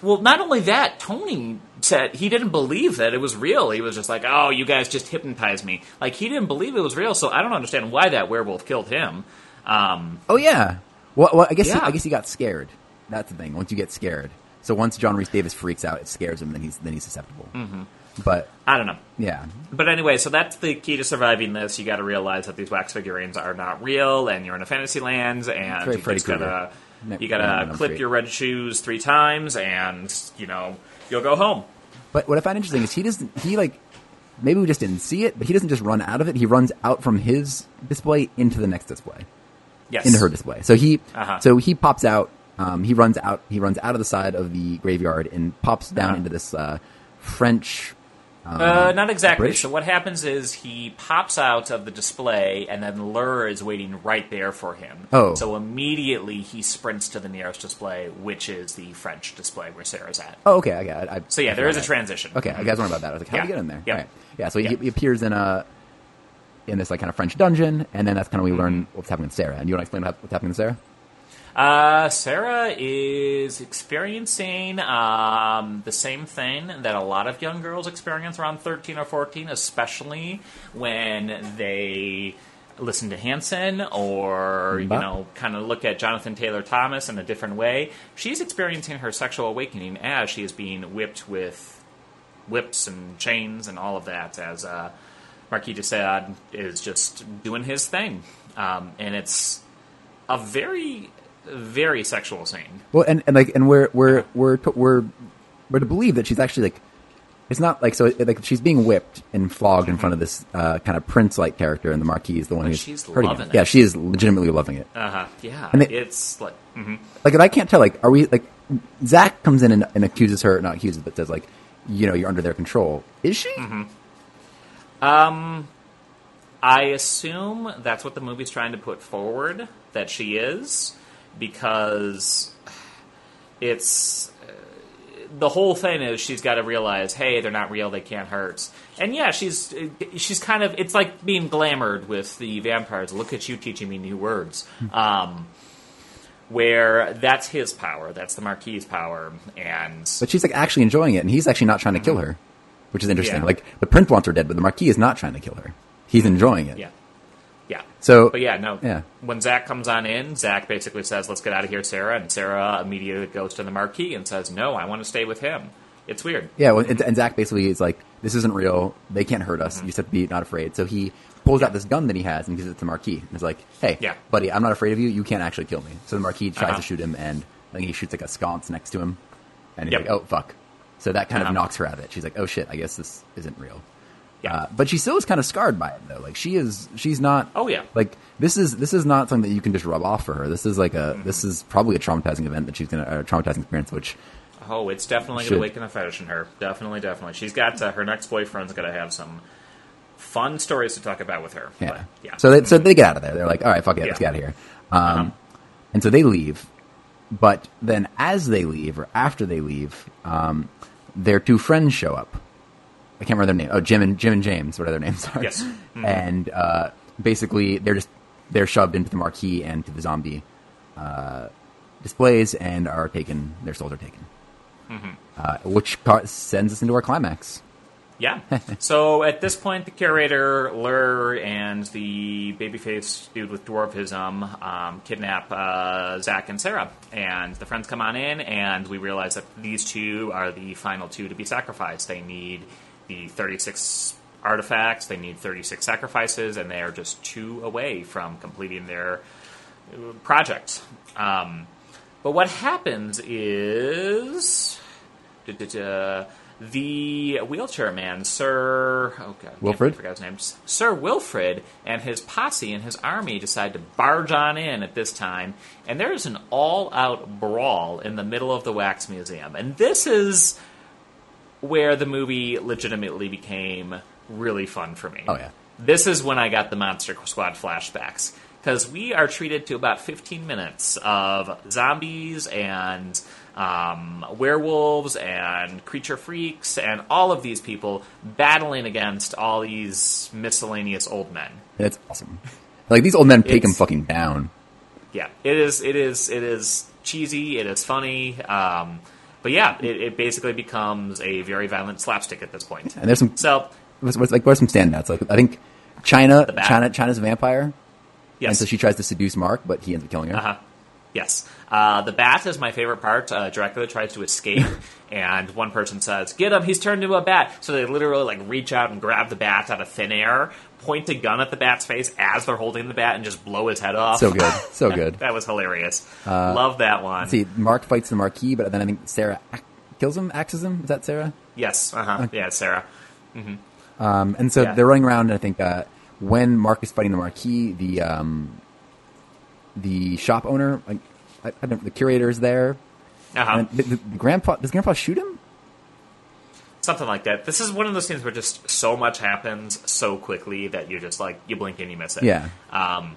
Well, not only that, Tony said he didn't believe that it was real. He was just like, oh, you guys just hypnotized me. Like, he didn't believe it was real, so I don't understand why that werewolf killed him. Um, oh, yeah. Well, well I guess yeah. he, I guess he got scared. That's the thing. Once you get scared. So once John Rhys-Davies freaks out, it scares him, then he's, then he's susceptible. Mm-hmm. But I don't know. Yeah. But anyway, so that's the key to surviving this. You got to realize that these wax figurines are not real, and you're in a fantasy land, and you just gotta you gotta clip your red shoes three times, and you know you'll go home. But what I find interesting is he doesn't. He like maybe we just didn't see it, but he doesn't just run out of it. He runs out from his display into the next display. Yes. Into her display. So he uh-huh. so he pops out. Um, he runs out. He runs out of the side of the graveyard and pops down uh-huh. into this uh, French. Um, uh, not exactly. British? So what happens is he pops out of the display, and then Lur is waiting right there for him. Oh. So immediately he sprints to the nearest display, which is the French display where Sarah's at. Oh, okay. I got it. I, so yeah, I there is that. a transition. Okay, I guys wondering about that. I was like, how yeah. did he get in there? Yep. Right. Yeah, so he, yep. he appears in a in this like kind of French dungeon, and then that's kind of when we mm-hmm. learn what's happening to Sarah. And you want to explain what, what's happening to Sarah? Uh, Sarah is experiencing um, the same thing that a lot of young girls experience around thirteen or fourteen, especially when they listen to Hanson or, you know, kind of look at Jonathan Taylor Thomas in a different way. She's experiencing her sexual awakening as she is being whipped with whips and chains and all of that, as uh, Marquis de Sade is just doing his thing. Um, and it's a very... very sexual scene. Well, and, and like, and we're we're we're we're we're to believe that she's actually like It's not like, so it, like she's being whipped and flogged in front of this uh, kind of prince-like character, and the Marquis, the one and who's she's hurting loving it. Yeah, she is legitimately loving it. Uh huh. Yeah, and they, it's like, mm-hmm. like, and I can't tell. Like, are we like Zach comes in and, and accuses her, not accuses, but says like, you know, you're under their control. Is she? Mm-hmm. Um, I assume that's what the movie's trying to put forward, that she is, because it's. The whole thing is she's got to realize, hey, they're not real, they can't hurt. And yeah, she's she's kind of... It's like being glamored with the vampires. Look at you teaching me new words. Um, where that's his power. That's the Marquis's power. And But she's like actually enjoying it, and he's actually not trying to kill her, which is interesting. Yeah. Like, the Prince wants her dead, but the Marquis is not trying to kill her. He's enjoying it. Yeah. Yeah. So, but yeah, no. Yeah. When Zach comes on in, Zach basically says, let's get out of here, Sarah. And Sarah immediately goes to the Marquis and says, no, I want to stay with him. It's weird. Yeah, well, and Zach basically is like, this isn't real. They can't hurt us. Mm-hmm. You just have to be not afraid. So he pulls yeah. out this gun that he has and gives it to the Marquis. And he's like, hey, yeah. buddy, I'm not afraid of you. You can't actually kill me. So the Marquis tries uh-huh. to shoot him, and I think he shoots like a sconce next to him. And he's yep. like, oh, fuck. So that kind uh-huh. of knocks her out of it. She's like, oh, shit, I guess this isn't real. Yeah. Uh, but she still is kind of scarred by it, though. Like, she is, she's not. Oh yeah. Like this is this is not something that you can just rub off for her. This is like a mm-hmm. this is probably a traumatizing event that she's gonna a traumatizing experience. Which oh, it's definitely should. gonna awaken a fetish in her. Definitely, definitely. She's got to, her next boyfriend's gonna have some fun stories to talk about with her. Yeah. But, yeah. So they so they get out of there. They're like, all right, fuck it, yeah. let's get out of here. Um, uh-huh. And so they leave. But then, as they leave or after they leave, um, their two friends show up. I can't remember their name. Oh, Jim and Jim and James, what are their names are. Yes. Mm-hmm. And uh, basically, they're just they're shoved into the Marquis and to the zombie uh, displays, and are taken. Their souls are taken, mm-hmm. uh, which ca- sends us into our climax. Yeah. So at this point, the curator, Lur, and the babyface dude with dwarvism um, kidnap uh, Zach and Sarah, and the friends come on in, and we realize that these two are the final two to be sacrificed. They need thirty-six artifacts, they need thirty-six sacrifices, and they are just two away from completing their project. Um, but what happens is duh, duh, duh, the wheelchair man, Sir oh God, Wilfred? I forgot his name. Sir Wilfred and his posse and his army decide to barge on in at this time, and there is an all-out brawl in the middle of the Wax Museum. And this is where the movie legitimately became really fun for me. Oh, yeah. This is when I got the Monster Squad flashbacks. Because we are treated to about fifteen minutes of zombies and um, werewolves and creature freaks and all of these people battling against all these miscellaneous old men. That's awesome. Like, these old men take them fucking down. Yeah. It is, it is, it is cheesy. It is funny. Um... But yeah, it, it basically becomes a very violent slapstick at this point. And there's some so what's, what's, like where's some standouts? Like, I think China, China, China's a vampire. Yes, and so she tries to seduce Mark, but he ends up killing her. Uh-huh. Yes, uh, the bat is my favorite part. Uh, Dracula tries to escape, and one person says, "Get him! He's turned into a bat." So they literally like reach out and grab the bat out of thin air, point a gun at the bat's face as they're holding the bat, and just blow his head off. So good, so good. That was hilarious. Uh, Love that one. See, Mark fights the Marquis, but then I think Sarah kills him, axes him. Is that Sarah? Yes. Uh huh. Okay. Yeah, it's Sarah. Mm-hmm. Um, and so yeah. they're running around, and I think uh, when Mark is fighting the Marquis, the um, the shop owner, like, I, I don't know, the curator is there. Uh-huh. The, the, the grandpa, does grandpa shoot him? Something like that. This is one of those things where just so much happens so quickly that you're just like, you blink and you miss it. Yeah. Um,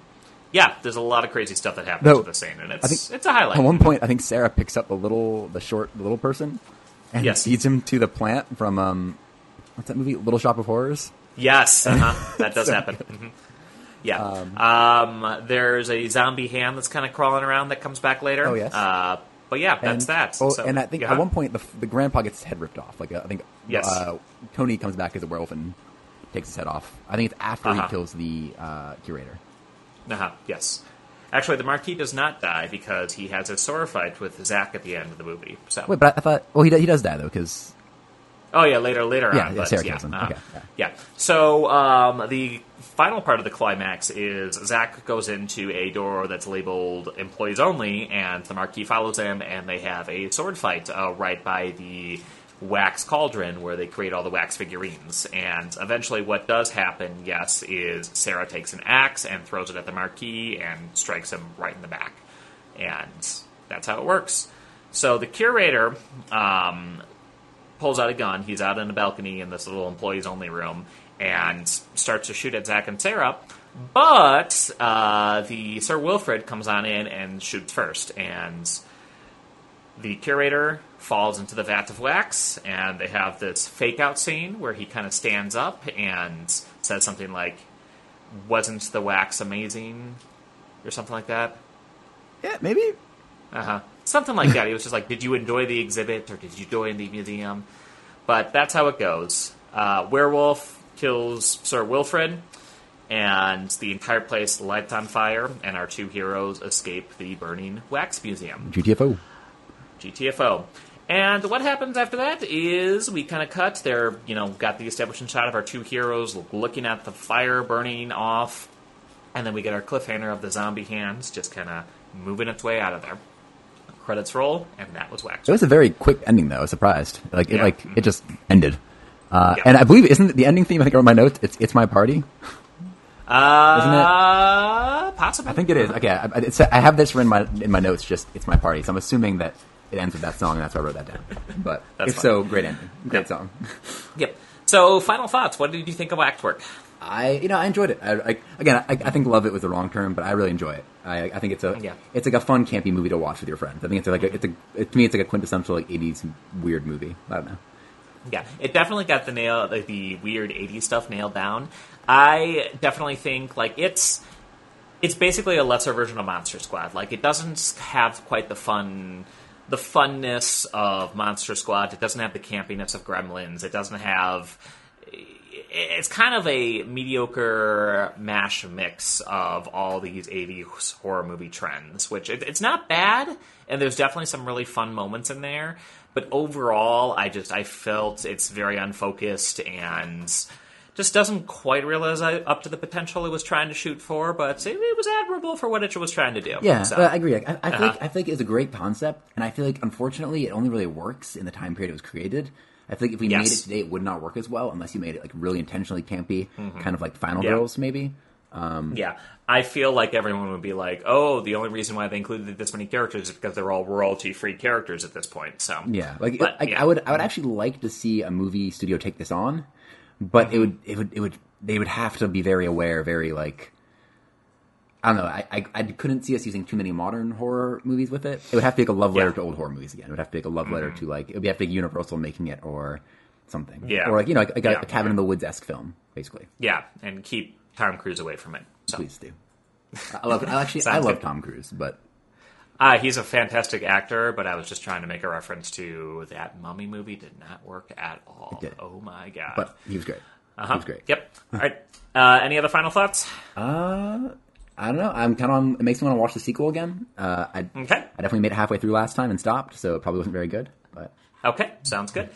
yeah, there's a lot of crazy stuff that happens Though, with the scene, and it's I think, it's a highlight. At one point, I think Sarah picks up the little, the short, the little person and yes. feeds him to the plant from, um, what's that movie? Little Shop of Horrors? Yes. Uh-huh. That does so happen. Mm-hmm. Yeah. Um, um, there's a zombie hand that's kind of crawling around that comes back later. Oh, yes. Uh, But yeah, that's and, that. Oh, so, and I think yeah. at one point the, the grandpa gets his head ripped off. Like uh, I think yes. uh, Tony comes back as a werewolf and takes his head off. I think it's after uh-huh. he kills the uh, curator. Uh-huh. Yes. Actually, the Marquis does not die because he has a sword fight with Zach at the end of the movie. So wait, but I, I thought well he he does die though because oh yeah later later yeah, on yeah, but, Sarah kills him. Yeah, uh-huh. okay, yeah. yeah. So um, the final part of the climax is Zach goes into a door that's labeled employees only, and the Marquis follows him, and they have a sword fight uh, right by the wax cauldron where they create all the wax figurines. And eventually what does happen, yes, is Sarah takes an axe and throws it at the Marquis and strikes him right in the back. And that's how it works. So the curator um, pulls out a gun. He's out on a balcony in this little employees-only room and starts to shoot at Zach and Sarah. But uh, the Sir Wilfrid comes on in and shoots first. And the curator falls into the vat of wax, and they have this fake-out scene where he kind of stands up and says something like, "Wasn't the wax amazing?" or something like that. Yeah, maybe. Uh-huh. Something like that. He was just like, "Did you enjoy the exhibit, or did you join the museum?" But that's how it goes. Uh, werewolf kills Sir Wilfrid, and the entire place lights on fire, and our two heroes escape the burning wax museum. G T F O. G T F O. And what happens after that is we kind of cut. They're, you know, got the establishing shot of our two heroes looking at the fire burning off. And then we get our cliffhanger of the zombie hands just kind of moving its way out of there. Credits roll, and that was Waxwork. It was a very quick ending, though. I was surprised. Like, yeah. it, like mm-hmm. it just ended. Uh, yeah. And I believe, isn't it the ending theme, I think, I wrote my notes, it's it's my party? Uh, isn't it? Possibly. I think it is. Okay, I, it's, I have this in my, in my notes, just it's my party. So I'm assuming that it ends with that song, and that's why I wrote that down. But if fun. So, great ending. Great yep. song. Yep. So, final thoughts. What did you think of Waxwork? I, you know, I enjoyed it. I, I, again, I, I think love it was the wrong term, but I really enjoy it. I, I think it's a, yeah. it's like a fun, campy movie to watch with your friends. I think it's like, a, it's a, it, to me, it's like a quintessential like eighties weird movie. I don't know. Yeah, it definitely got the nail, like, the weird eighties stuff nailed down. I definitely think like it's, it's basically a lesser version of Monster Squad. Like it doesn't have quite the fun. The funness of Monster Squad. It doesn't have the campiness of Gremlins. It doesn't have... It's kind of a mediocre mash mix of all these eighties horror movie trends, which it, it's not bad, and there's definitely some really fun moments in there. But overall, I just I felt it's very unfocused and just doesn't quite realize I, up to the potential it was trying to shoot for, but it, it was admirable for what it was trying to do. Yeah, so. I agree. I, I, uh-huh. feel like, I feel like it was a great concept, and I feel like, unfortunately, it only really works in the time period it was created. I feel like if we yes. made it today, it would not work as well, unless you made it like really intentionally campy, mm-hmm. kind of like Final yeah. Girls, maybe. Um, yeah, I feel like everyone would be like, "Oh, the only reason why they included this many characters is because they're all royalty-free characters at this point." So yeah, like, but, like yeah. I would, I would actually like to see a movie studio take this on. But it would, it would, it would, they would have to be very aware, very like, I don't know. I, I, I couldn't see us using too many modern horror movies with it. It would have to be like a love letter yeah. to old horror movies again. It would have to be like a love letter mm-hmm. to like, it would have to be like Universal making it or something. Yeah. Or like, you know, like, like yeah. a, a Cabin yeah. in the Woods-esque film, basically. Yeah. And keep Tom Cruise away from it. So. Please do. I love, I actually, I love good. Tom Cruise, but. Uh, he's a fantastic actor, but I was just trying to make a reference to that Mummy movie. Did not work at all. Oh, my God. But he was great. Uh-huh. He was great. Yep. All right. Uh, any other final thoughts? Uh, I don't know. I'm kind of on, it makes me want to watch the sequel again. Uh, I, okay. I definitely made it halfway through last time and stopped, so it probably wasn't very good. But okay. Sounds good.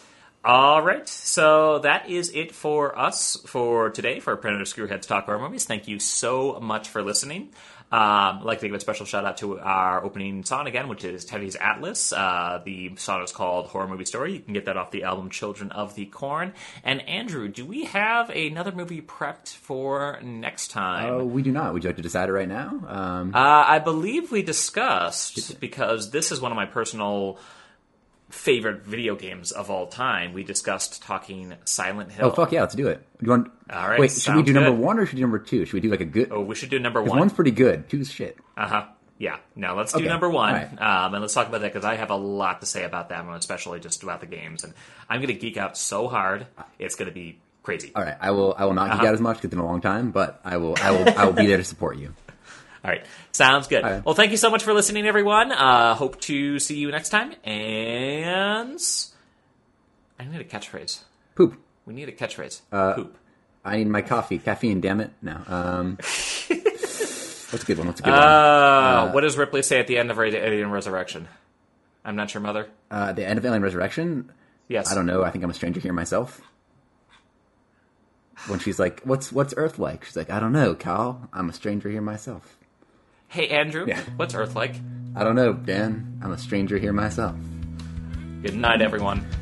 All right, so that is it for us for today for Predator Screwheads Talk Horror Movies. Thank you so much for listening. Um, I'd like to give a special shout out to our opening song again, which is Teddy's Atlas. Uh, the song is called Horror Movie Story. You can get that off the album Children of the Corn. And Andrew, do we have another movie prepped for next time? Oh, uh, we do not. Would you like to decide it right now? Um, uh, I believe we discussed, because this is one of my personal favorite video games of all time. We discussed talking Silent Hill. Oh, fuck yeah, let's do it. You want... All right. Wait, should we do good. number one or should we do number two? Should we do like a good... Oh, we should do number one. One's pretty good. Two's shit. Uh-huh. Yeah. No, let's okay. do number one. Right. Um, and let's talk about that because I have a lot to say about that one, especially just about the games. And I'm going to geek out so hard. It's going to be crazy. All right. I will I will not uh-huh. geek out as much because it's been a long time, but I will I will, I will be there to support you. All right. Sounds good. Right. Well, thank you so much for listening, everyone. Uh, hope to see you next time. And I need a catchphrase. Poop. We need a catchphrase. Uh, Poop. I need my coffee. Caffeine, damn it. No. Um, what's a good one? What's a good uh, one? Uh, what does Ripley say at the end of Alien Resurrection? I'm not sure, Mother. Uh, the end of Alien Resurrection? Yes. I don't know. I think I'm a stranger here myself. When she's like, what's, what's Earth like? She's like, I don't know, Kyle. I'm a stranger here myself. Hey, Andrew, yeah. what's Earth like? I don't know, Dan. I'm a stranger here myself. Good night, everyone.